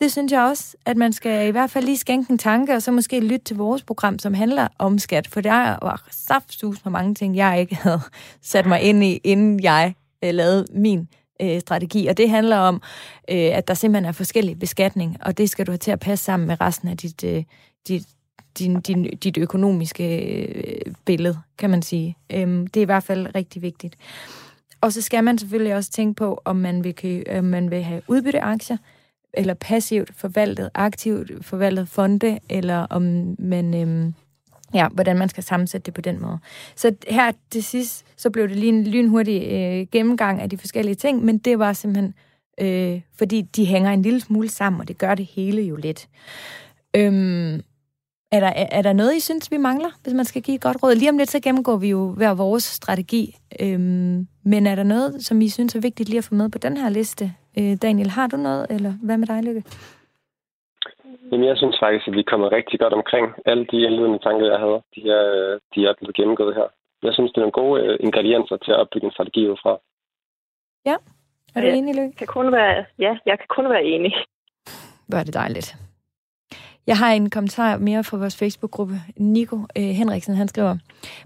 Det synes jeg også, at man skal i hvert fald lige skænke en tanke, og så måske lytte til vores program, som handler om skat. For der var saftsus med mange ting, jeg ikke havde sat mig ind i, inden jeg lavede min strategi. Og det handler om, at der simpelthen er forskellig beskatning, og det skal du have til at passe sammen med resten af dit økonomiske billede, kan man sige. Det er i hvert fald rigtig vigtigt. Og så skal man selvfølgelig også tænke på, om man vil have udbytteaktier, eller passivt forvaltet, aktivt forvaltet fonde, eller om man, hvordan man skal sammensætte det på den måde. Så her til sidst, så blev det lige en lynhurtig gennemgang af de forskellige ting, men det var simpelthen, fordi de hænger en lille smule sammen, og det gør det hele jo lidt. Er der noget, I synes, vi mangler, hvis man skal give et godt råd? Lige om lidt, så gennemgår vi jo hver vores strategi, men er der noget, som I synes er vigtigt lige at få med på den her liste? Daniel, har du noget, eller hvad med dig, Lykke? Jamen, jeg synes faktisk, at vi kommer rigtig godt omkring alle de indledende tanker, jeg havde. De er blevet gennemgået her. Jeg synes, det er nogle gode ingredienser til at opbygge en strategi udefra. Ja, er du enig, Lykke? Jeg kan kun være enig. Hvor er det dejligt. Jeg har en kommentar mere fra vores Facebook-gruppe. Nico Henriksen, han skriver,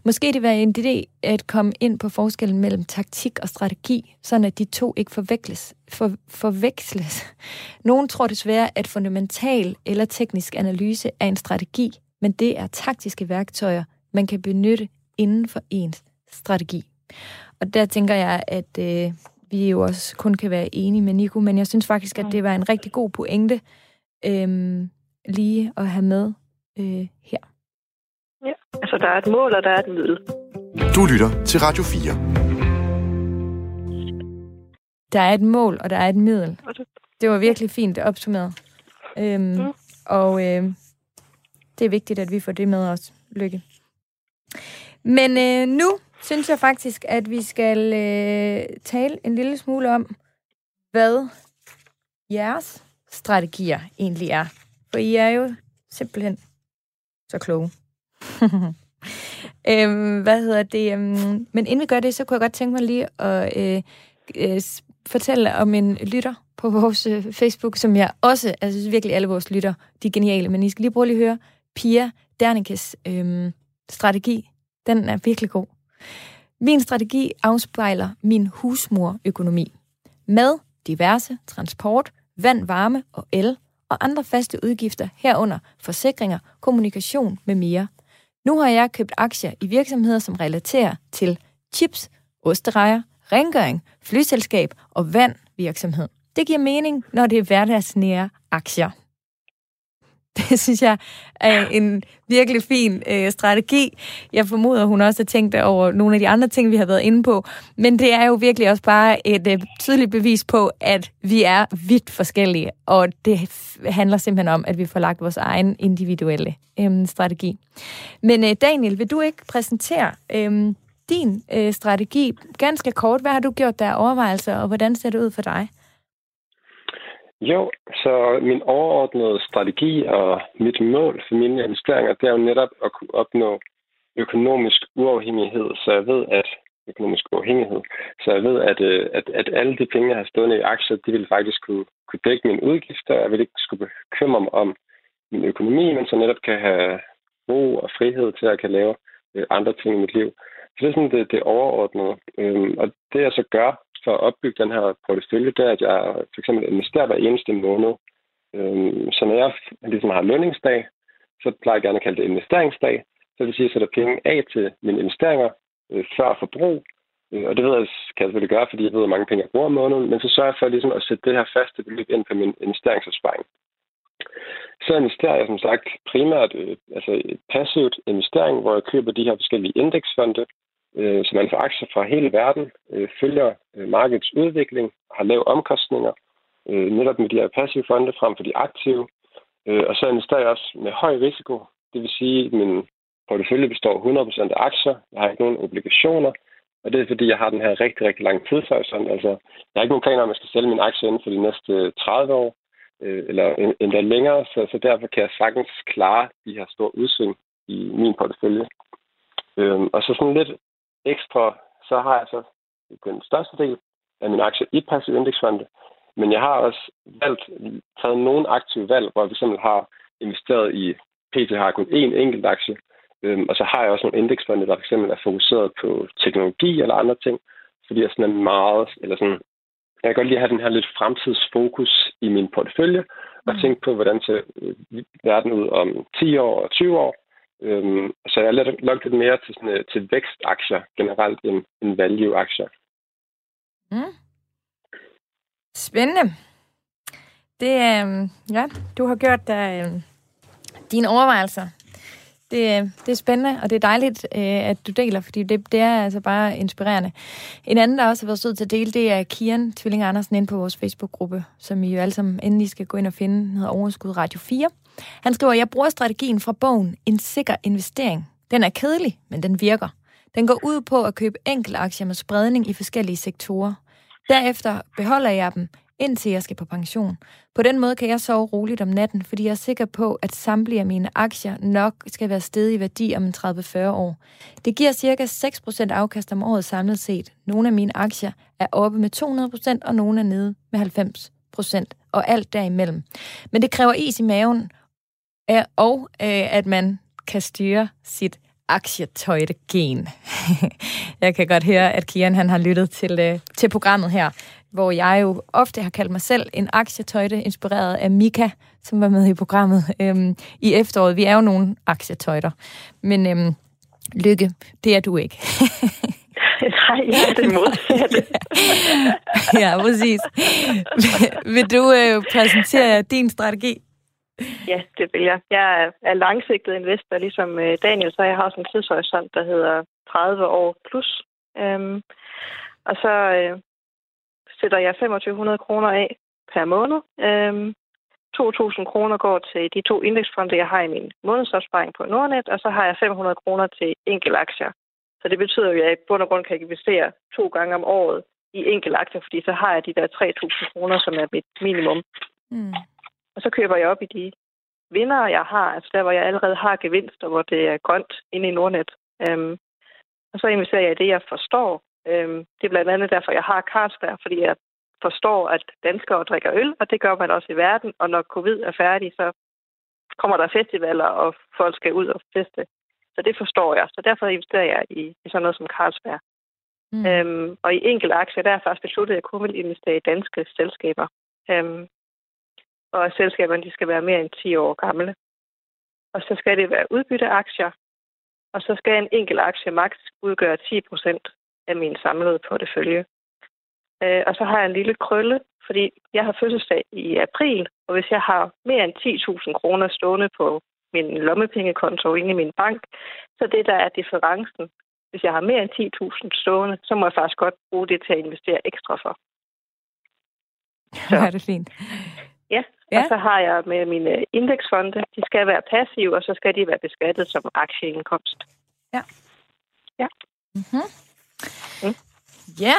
måske det var en idé at komme ind på forskellen mellem taktik og strategi, sådan at de to ikke forveksles. Nogen tror desværre, at fundamental eller teknisk analyse er en strategi, men det er taktiske værktøjer, man kan benytte inden for ens strategi. Og der tænker jeg, at vi jo også kun kan være enige med Nico, men jeg synes faktisk, at det var en rigtig god pointe, lige at have med her. Ja, altså der er et mål, og der er et middel. Du lytter til Radio 4. Der er et mål, og der er et middel. Det var virkelig fint opsummeret. Og det er vigtigt, at vi får det med os. Lykke. Men nu synes jeg faktisk, at vi skal tale en lille smule om, hvad jeres strategier egentlig er. For I er jo simpelthen så kloge. Men inden vi gør det, så kunne jeg godt tænke mig lige at fortælle om en lytter på vores Facebook, som jeg også, altså virkelig alle vores lytter, de er geniale, men I skal lige prøve at høre Pia Derninkes strategi. Den er virkelig god. Min strategi afspejler min husmorøkonomi. Mad, diverse, transport, vand, varme og el og andre faste udgifter herunder, forsikringer, kommunikation med mere. Nu har jeg købt aktier i virksomheder, som relaterer til chips, osterejer, rengøring, flyselskab og vandvirksomhed. Det giver mening, når det er hverdagsnære aktier. Det synes jeg er en virkelig fin strategi. Jeg formoder, hun også har tænkt over nogle af de andre ting, vi har været inde på. Men det er jo virkelig også bare et tydeligt bevis på, at vi er vidt forskellige. Og det handler simpelthen om, at vi får lagt vores egen individuelle strategi. Men Daniel, vil du ikke præsentere din strategi ganske kort? Hvad har du gjort der overvejelser, og hvordan ser det ud for dig? Jo, så min overordnede strategi og mit mål for mine investeringer, det er jo netop at kunne opnå økonomisk uafhængighed, så jeg ved, at alle de penge, jeg har stående i aktier, de vil faktisk kunne dække mine udgifter, og jeg vil ikke skulle bekymre mig om min økonomi, men så netop kan have ro og frihed til at kan lave andre ting i mit liv. Så det er sådan det overordnede, og det jeg så gør, for at opbygge den her portefølje, der at jeg for eksempel investerer hver eneste måned. Så når jeg ligesom har lønningsdag, så plejer jeg gerne at kalde det investeringsdag. Så det vil sige, at jeg sætter penge af til mine investeringer før forbrug. Og det ved jeg, kan jeg selvfølgelig gøre, fordi jeg ved, hvor mange penge jeg bruger om måneden. Men så sørger jeg for ligesom at sætte det her faste beløb ind på min investeringsopsparing. Så investerer jeg som sagt primært et passivt investering, hvor jeg køber de her forskellige indeksfonde, så man får aktier fra hele verden, følger markedets udvikling, har lave omkostninger, netop med de her passive fonde frem for de aktive. Og så investerer jeg også med høj risiko, det vil sige, at min portefølje består 100% af aktier, jeg har ikke nogen obligationer, og det er fordi, jeg har den her rigtig, rigtig lang tidshorisont. Altså, jeg har ikke nogen planer om, at jeg skal sælge min aktie inden for de næste 30 år, eller endda længere, så derfor kan jeg sagtens klare de her store udsving i min portefølje. Og så sådan lidt ekstra, så har jeg så den største del af mine aktier i passive indeksfonde, men jeg har også taget nogle aktive valg, hvor jeg fx har investeret i PT har kun én enkelt aktie, og så har jeg også nogle indeksfonde, der fx er fokuseret på teknologi eller andre ting, fordi jeg sådan er meget, eller sådan, jeg kan godt lide at have den her lidt fremtidsfokus i min portefølje, og tænke på, hvordan ser verden ud om 10 år og 20 år, så jeg har lagt lidt mere til vækstaktier generelt end value-aktier. Mm. Spændende. Det, ja, du har gjort dine overvejelser. Det er spændende, og det er dejligt, at du deler, fordi det er altså bare inspirerende. En anden, der også har været sød til at dele, det er Kian Tvilling Andersen inde på vores Facebook-gruppe, som I jo alle sammen endelig skal gå ind og finde. Den hedder Overskud Radio 4. Han skriver, jeg bruger strategien fra bogen En sikker investering. Den er kedelig, men den virker. Den går ud på at købe enkelte aktier med spredning i forskellige sektorer. Derefter beholder jeg dem, indtil jeg skal på pension. På den måde kan jeg sove roligt om natten, fordi jeg er sikker på, at samtlige af mine aktier nok skal være steget i værdi om 30-40 år. Det giver ca. 6% afkast om året samlet set. Nogle af mine aktier er oppe med 200%, og nogle er nede med 90%, og alt derimellem. Men det kræver is i maven og at man kan styre sit aktietøjte-gen. Jeg kan godt høre, at Kian han har lyttet til programmet her, hvor jeg jo ofte har kaldt mig selv en aktietøjte, inspireret af Mika, som var med i programmet i efteråret. Vi er jo nogle aktietøjter, men Lykke, det er du ikke. Nej, jeg er det modsatte. Ja, præcis. Vil du præsentere din strategi? Ja, det vil jeg. Jeg er langsigtet investor, ligesom Daniel, så jeg har også en tidshorisont, der hedder 30 år plus. Og så sætter jeg 2.500 kroner af per måned. 2.000 kroner går til de to indeksfonde, jeg har i min månedsopsparing på Nordnet, og så har jeg 500 kroner til enkeltaktier. Så det betyder jo, at jeg i bund og grund kan investere 2 gange om året i enkeltaktier, fordi så har jeg de der 3.000 kroner, som er mit minimum. Mm. Og så køber jeg op i de vinder, jeg har, altså der, hvor jeg allerede har gevinster, hvor det er grønt inde i Nordnet. Og så investerer jeg i det, jeg forstår. Det er blandt andet derfor, jeg har Carlsberg, fordi jeg forstår, at danskere drikker øl, og det gør man også i verden. Og når covid er færdig, så kommer der festivaler, og folk skal ud og feste. Så det forstår jeg. Så derfor investerer jeg i sådan noget som Carlsberg. Mm. Og i enkelte aktier, der er faktisk besluttet, at jeg kun vil investere i danske selskaber. Og at selskaberne de skal være mere end 10 år gamle. Og så skal det være udbytteaktier, og så skal en enkelt aktie maks udgøre 10% af min samlede portefølje. Og så har jeg en lille krølle, fordi jeg har fødselsdag i april, og hvis jeg har mere end 10.000 kroner stående på min lommepengekonto inde i min bank, så det der er differencen. Hvis jeg har mere end 10.000 stående, så må jeg faktisk godt bruge det til at investere ekstra for. Så er det fint. Ja, og så har jeg med mine indeksfonde, de skal være passive, og så skal de være beskattet som aktieindkomst. Ja. Ja. Mm-hmm. Mm. Ja,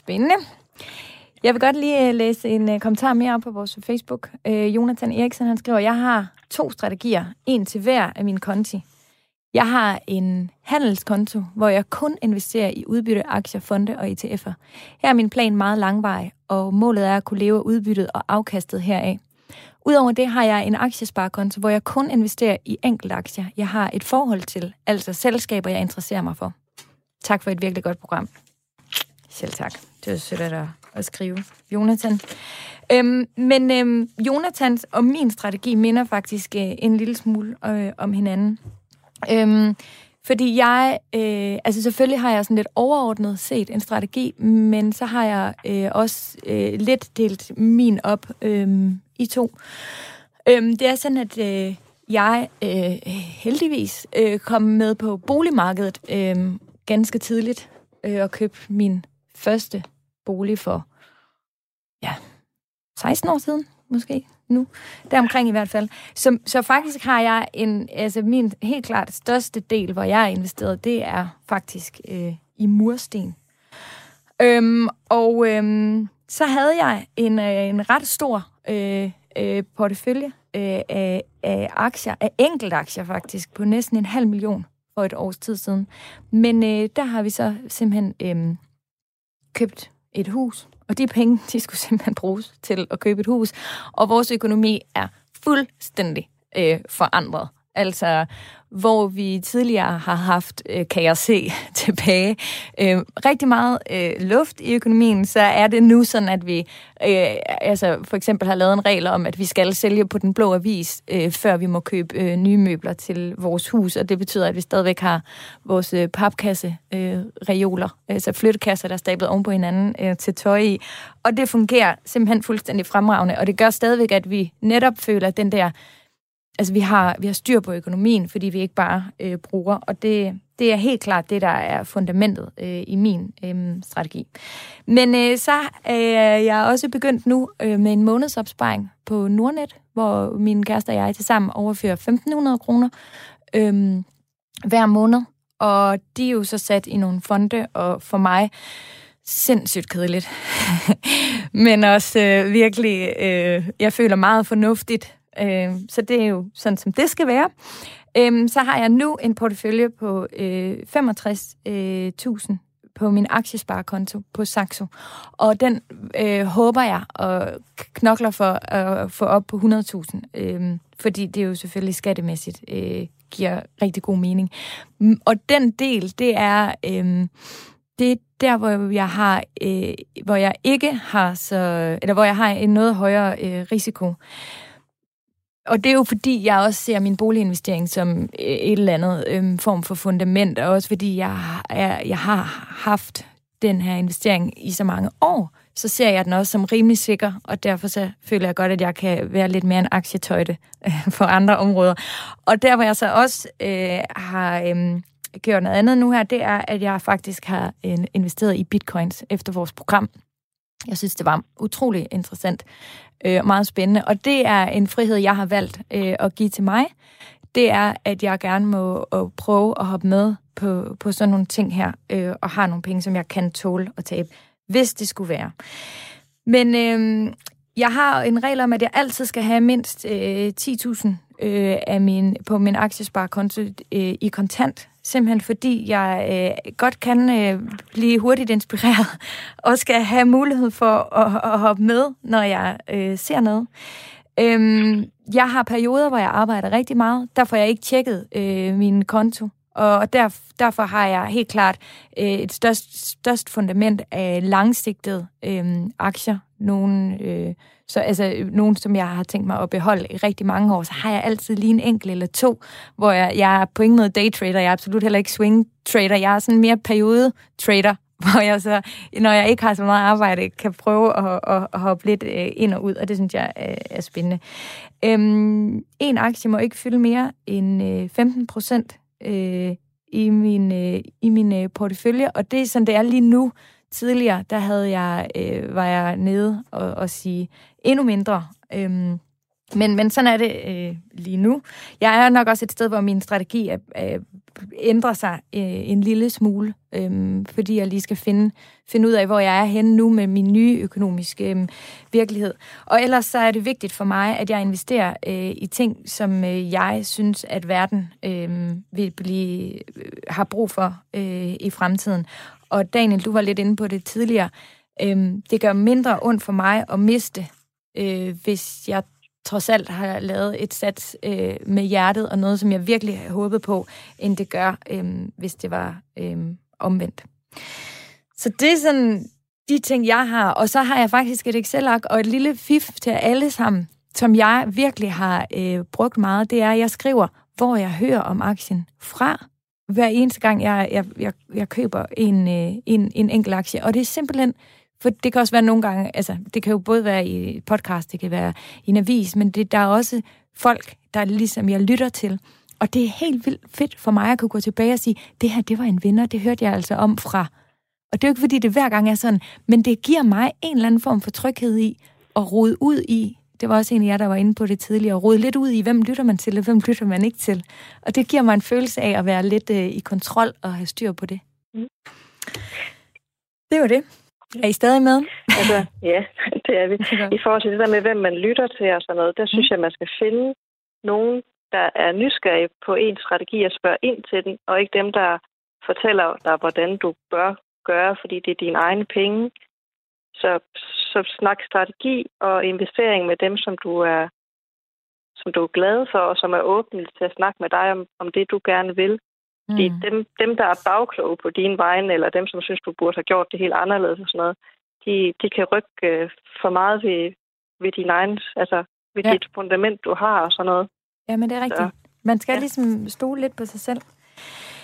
spændende. Jeg vil godt lige læse en kommentar mere op på vores Facebook. Jonathan Eriksen, han skriver, jeg har 2 strategier, en til hver af mine konti. Jeg har en handelskonto, hvor jeg kun investerer i udbytte, aktier, fonde og ETF'er. Her er min plan meget langvarig, og målet er at kunne leve udbyttet og afkastet heraf. Udover det har jeg en aktiesparekonto, hvor jeg kun investerer i enkelte aktier, jeg har et forhold til, altså selskaber, jeg interesserer mig for. Tak for et virkelig godt program. Selv tak. Det var sødt at skrive, Jonathan. Men Jonathans og min strategi minder faktisk en lille smule om hinanden. Fordi jeg, altså selvfølgelig har jeg sådan lidt overordnet set en strategi, men så har jeg også lidt delt min op i 2. Det er sådan, at jeg heldigvis kom med på boligmarkedet ganske tidligt og købte min første bolig for 16 år siden, måske. Nu, der omkring i hvert fald. Så faktisk har jeg min helt klart største del, hvor jeg er investeret, det er faktisk i mursten. Så havde jeg en ret stor portefølje af aktier, af enkeltaktier faktisk, på næsten 500.000 for et års tid siden. Men der har vi så simpelthen købt et hus. Og de penge, de skulle simpelthen bruges til at købe et hus. Og vores økonomi er fuldstændig forandret. Altså, hvor vi tidligere har haft, kan jeg se tilbage, rigtig meget luft i økonomien, så er det nu sådan, at vi for eksempel har lavet en regel om, at vi skal sælge på Den Blå Avis, før vi må købe nye møbler til vores hus, og det betyder, at vi stadigvæk har vores papkassereoler, altså flyttekasser, der er stablet oven på hinanden til tøj i, og det fungerer simpelthen fuldstændig fremragende, og det gør stadigvæk, at vi netop føler den der. Altså, vi har styr på økonomien, fordi vi ikke bare bruger, og det er helt klart det, der er fundamentet i min strategi. Men så er jeg også begyndt nu med en månedsopsparing på Nordnet, hvor min kæreste og jeg tilsammen overfører 1.500 kroner hver måned, og de er jo så sat i nogle fonde, og for mig sindssygt kedeligt, men også virkelig, jeg føler meget fornuftigt. Så det er jo sådan, som det skal være. Så har jeg nu en portefølje på 65.000 på min aktiesparekonto på Saxo. Og den håber jeg og knokler for at få op på 100.000, fordi det jo selvfølgelig skattemæssigt giver rigtig god mening. Og den del, det er der, hvor jeg har, hvor jeg ikke har så, eller hvor jeg har en noget højere risiko. Og det er jo fordi, jeg også ser min boliginvestering som et eller andet form for fundament, og også fordi jeg har haft den her investering i så mange år, så ser jeg den også som rimelig sikker, og derfor så føler jeg godt, at jeg kan være lidt mere en aktietøjde for andre områder. Og der, hvor jeg så også har gjort noget andet nu her, det er, at jeg faktisk har investeret i bitcoins efter vores program. Jeg synes, det var utrolig interessant og meget spændende. Og det er en frihed, jeg har valgt at give til mig. Det er, at jeg gerne må prøve at hoppe med på sådan nogle ting her, og har nogle penge, som jeg kan tåle at tabe, hvis det skulle være. Men jeg har en regel om, at jeg altid skal have mindst 10.000 på min aktiesparekonto i kontant. Simpelthen fordi jeg godt kan blive hurtigt inspireret og skal have mulighed for at hoppe med, når jeg ser noget. Jeg har perioder, hvor jeg arbejder rigtig meget. Derfor har jeg ikke tjekket min konto. Og derfor har jeg helt klart et størst fundament af langsigtede aktier. Nogen, som jeg har tænkt mig at beholde i rigtig mange år, så har jeg altid lige en enkelt eller to, hvor jeg er på ingen måde daytrader, jeg er absolut heller ikke swingtrader, jeg er sådan mere periodetrader, hvor jeg så, når jeg ikke har så meget arbejde, kan prøve at hoppe lidt ind og ud, og det synes jeg er spændende. En aktie må ikke fylde mere end 15% i min portefølje, og det er sådan, det er lige nu. Tidligere, der var jeg nede og sige endnu mindre. Men sådan er det lige nu. Jeg er nok også et sted, hvor min strategi ændrer sig en lille smule, fordi jeg lige skal finde ud af, hvor jeg er henne nu med min nye økonomiske virkelighed. Og ellers så er det vigtigt for mig, at jeg investerer i ting, som jeg synes, at verden har brug for i fremtiden. Og Daniel, du var lidt inde på det tidligere. Det gør mindre ondt for mig at miste, hvis jeg trods alt har lavet et sats med hjertet og noget, som jeg virkelig håbede på, end det gør, hvis det var omvendt. Så det er sådan de ting, jeg har. Og så har jeg faktisk et Excel-ark og et lille fif til alle sammen, som jeg virkelig har brugt meget. Det er, at jeg skriver, hvor jeg hører om aktien fra. Hver eneste gang, jeg køber en enkelt aktie. Og det er simpelthen, for det kan også være nogle gange, altså det kan jo både være i podcast, det kan være i en avis, men der er også folk, der ligesom jeg lytter til. Og det er helt vildt fedt for mig at kunne gå tilbage og sige, det her, det var en vinder, det hørte jeg altså om fra. Og det er jo ikke, fordi det hver gang er sådan, men det giver mig en eller anden form for tryghed i at rode ud i. Det var også en af jer, der var inde på det tidligere, og rode lidt ud i, hvem lytter man til, og hvem lytter man ikke til. Og det giver mig en følelse af at være lidt i kontrol og have styr på det. Mm. Det var det. Er I stadig med? Altså, ja, det er vi. I forhold til det der med, hvem man lytter til og sådan noget, der synes jeg, man skal finde nogen, der er nysgerrige på ens strategi og spørge ind til den, og ikke dem, der fortæller dig, hvordan du bør gøre, fordi det er dine egne penge. Så snak strategi og investering med dem, som du er glad for, og som er åbne til at snakke med dig om det, du gerne vil. Fordi dem, der er bagkloge på din vegne, eller dem, som synes, du burde have gjort det helt anderledes og sådan noget, de kan rykke for meget ved din egen, altså ved dit fundament, du har og sådan noget. Ja, men det er rigtigt. Man skal ligesom stole lidt på sig selv.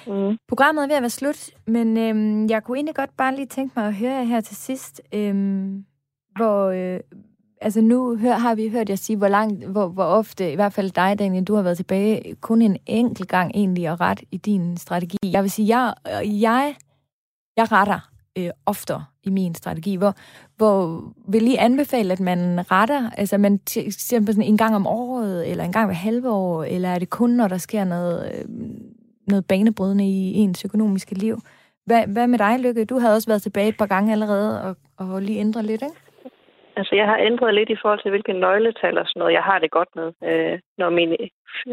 Mm. Programmet er ved at være slut, men jeg kunne egentlig godt bare lige tænke mig at høre jer her til sidst, hvor altså nu har vi hørt jer sige, hvor ofte, i hvert fald dig, Daniel, du har været tilbage kun en enkelt gang egentlig og ret i din strategi. Jeg vil sige, jeg retter oftere i min strategi, hvor vil I anbefale, at man retter, altså man simpelthen en gang om året, eller en gang hver halve år, eller er det kun, når der sker noget banebrydende i ens økonomiske liv. Hvad med dig, Lykke? Du havde også været tilbage et par gange allerede og lige ændret lidt, ikke? Altså, jeg har ændret lidt i forhold til, hvilke nøgletal og sådan noget. Jeg har det godt med,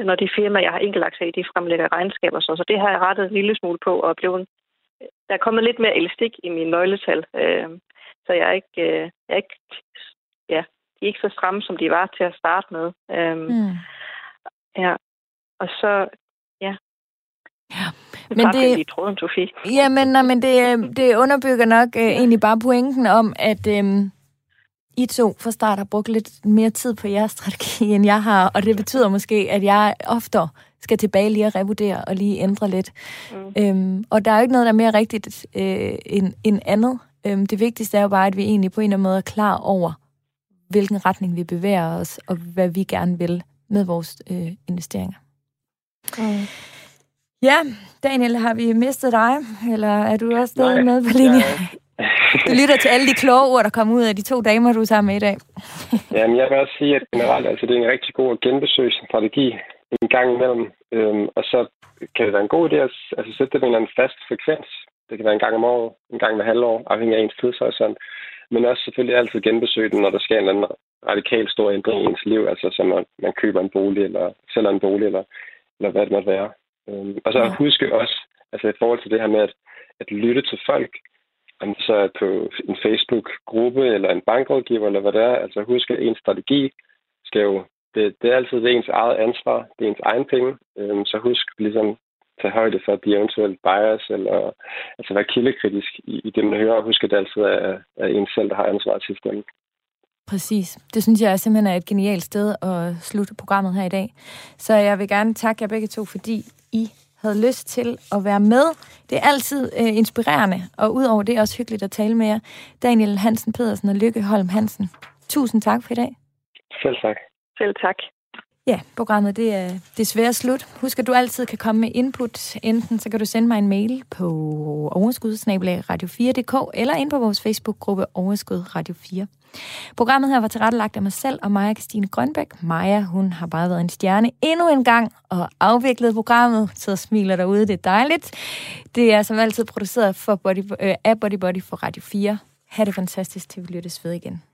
når de firmaer, jeg har enkeltaktier i, de fremlægger regnskaber. Så det har jeg rettet en lille smule på og blevet der er kommet lidt mere elastik i mine nøgletal, så de er ikke så stramme, som de var til at starte med. Ja, og så, ja. Men det underbygger nok egentlig bare pointen om, at I to fra start har brugt lidt mere tid på jeres strategi, end jeg har, og det betyder måske, at jeg oftere skal tilbage lige at revurdere og lige ændre lidt. Og der er jo ikke noget, der er mere rigtigt end andet. Det vigtigste er jo bare, at vi egentlig på en eller anden måde er klar over, hvilken retning vi bevæger os, og hvad vi gerne vil med vores investeringer. Ja, Daniel, har vi mistet dig? Eller er du også stadig med på linjen? Du lytter til alle de kloge ord, der kommer ud af de 2 damer, du er sammen med i dag. Jamen, jeg vil også sige, at generelt altså, det er en rigtig god at genbesøge sin strategi en gang imellem. Og så kan det være en god idé at altså, sætte det på en eller anden fast frekvens. Det kan være en gang om året, en gang med halvår, afhængig af ens tidshorisont. Men også selvfølgelig altid genbesøge den, når der sker en eller anden radikal stor ændring i ens liv. Altså, så man køber en bolig, eller sælger en bolig, eller hvad det måtte være. Og så huske også, altså i forhold til det her med at lytte til folk, om så er på en Facebook-gruppe eller en bankrådgiver eller hvad det er, altså huske, at ens strategi skal jo, det er altid det ens eget ansvar, det er ens egen penge, så husk ligesom tage højde for de eventuelle bias, eller altså være kildekritisk i det, man hører, og husk, at det altid er ens selv, der har ansvaret til stemmen. Præcis. Det synes jeg simpelthen er et genialt sted at slutte programmet her i dag. Så jeg vil gerne takke jer begge to, fordi I havde lyst til at være med. Det er altid inspirerende, og udover det er også hyggeligt at tale med jer. Daniel Hansen Pedersen og Lykke Holm Hansen. Tusind tak for i dag. Selv tak. Selv tak. Ja, programmet det er desværre slut. Husk, at du altid kan komme med input. Enten så kan du sende mig en mail på overskud@radio4.dk eller ind på vores Facebook-gruppe Overskud Radio 4. Programmet her var tilrettelagt af mig selv og Maja Christine Grønbæk. Maja, hun har bare været en stjerne endnu en gang og afviklet programmet. Så smiler derude, det er dejligt. Det er som altid produceret af Body for Radio 4. Ha' det fantastisk, til vi lyttes ved igen.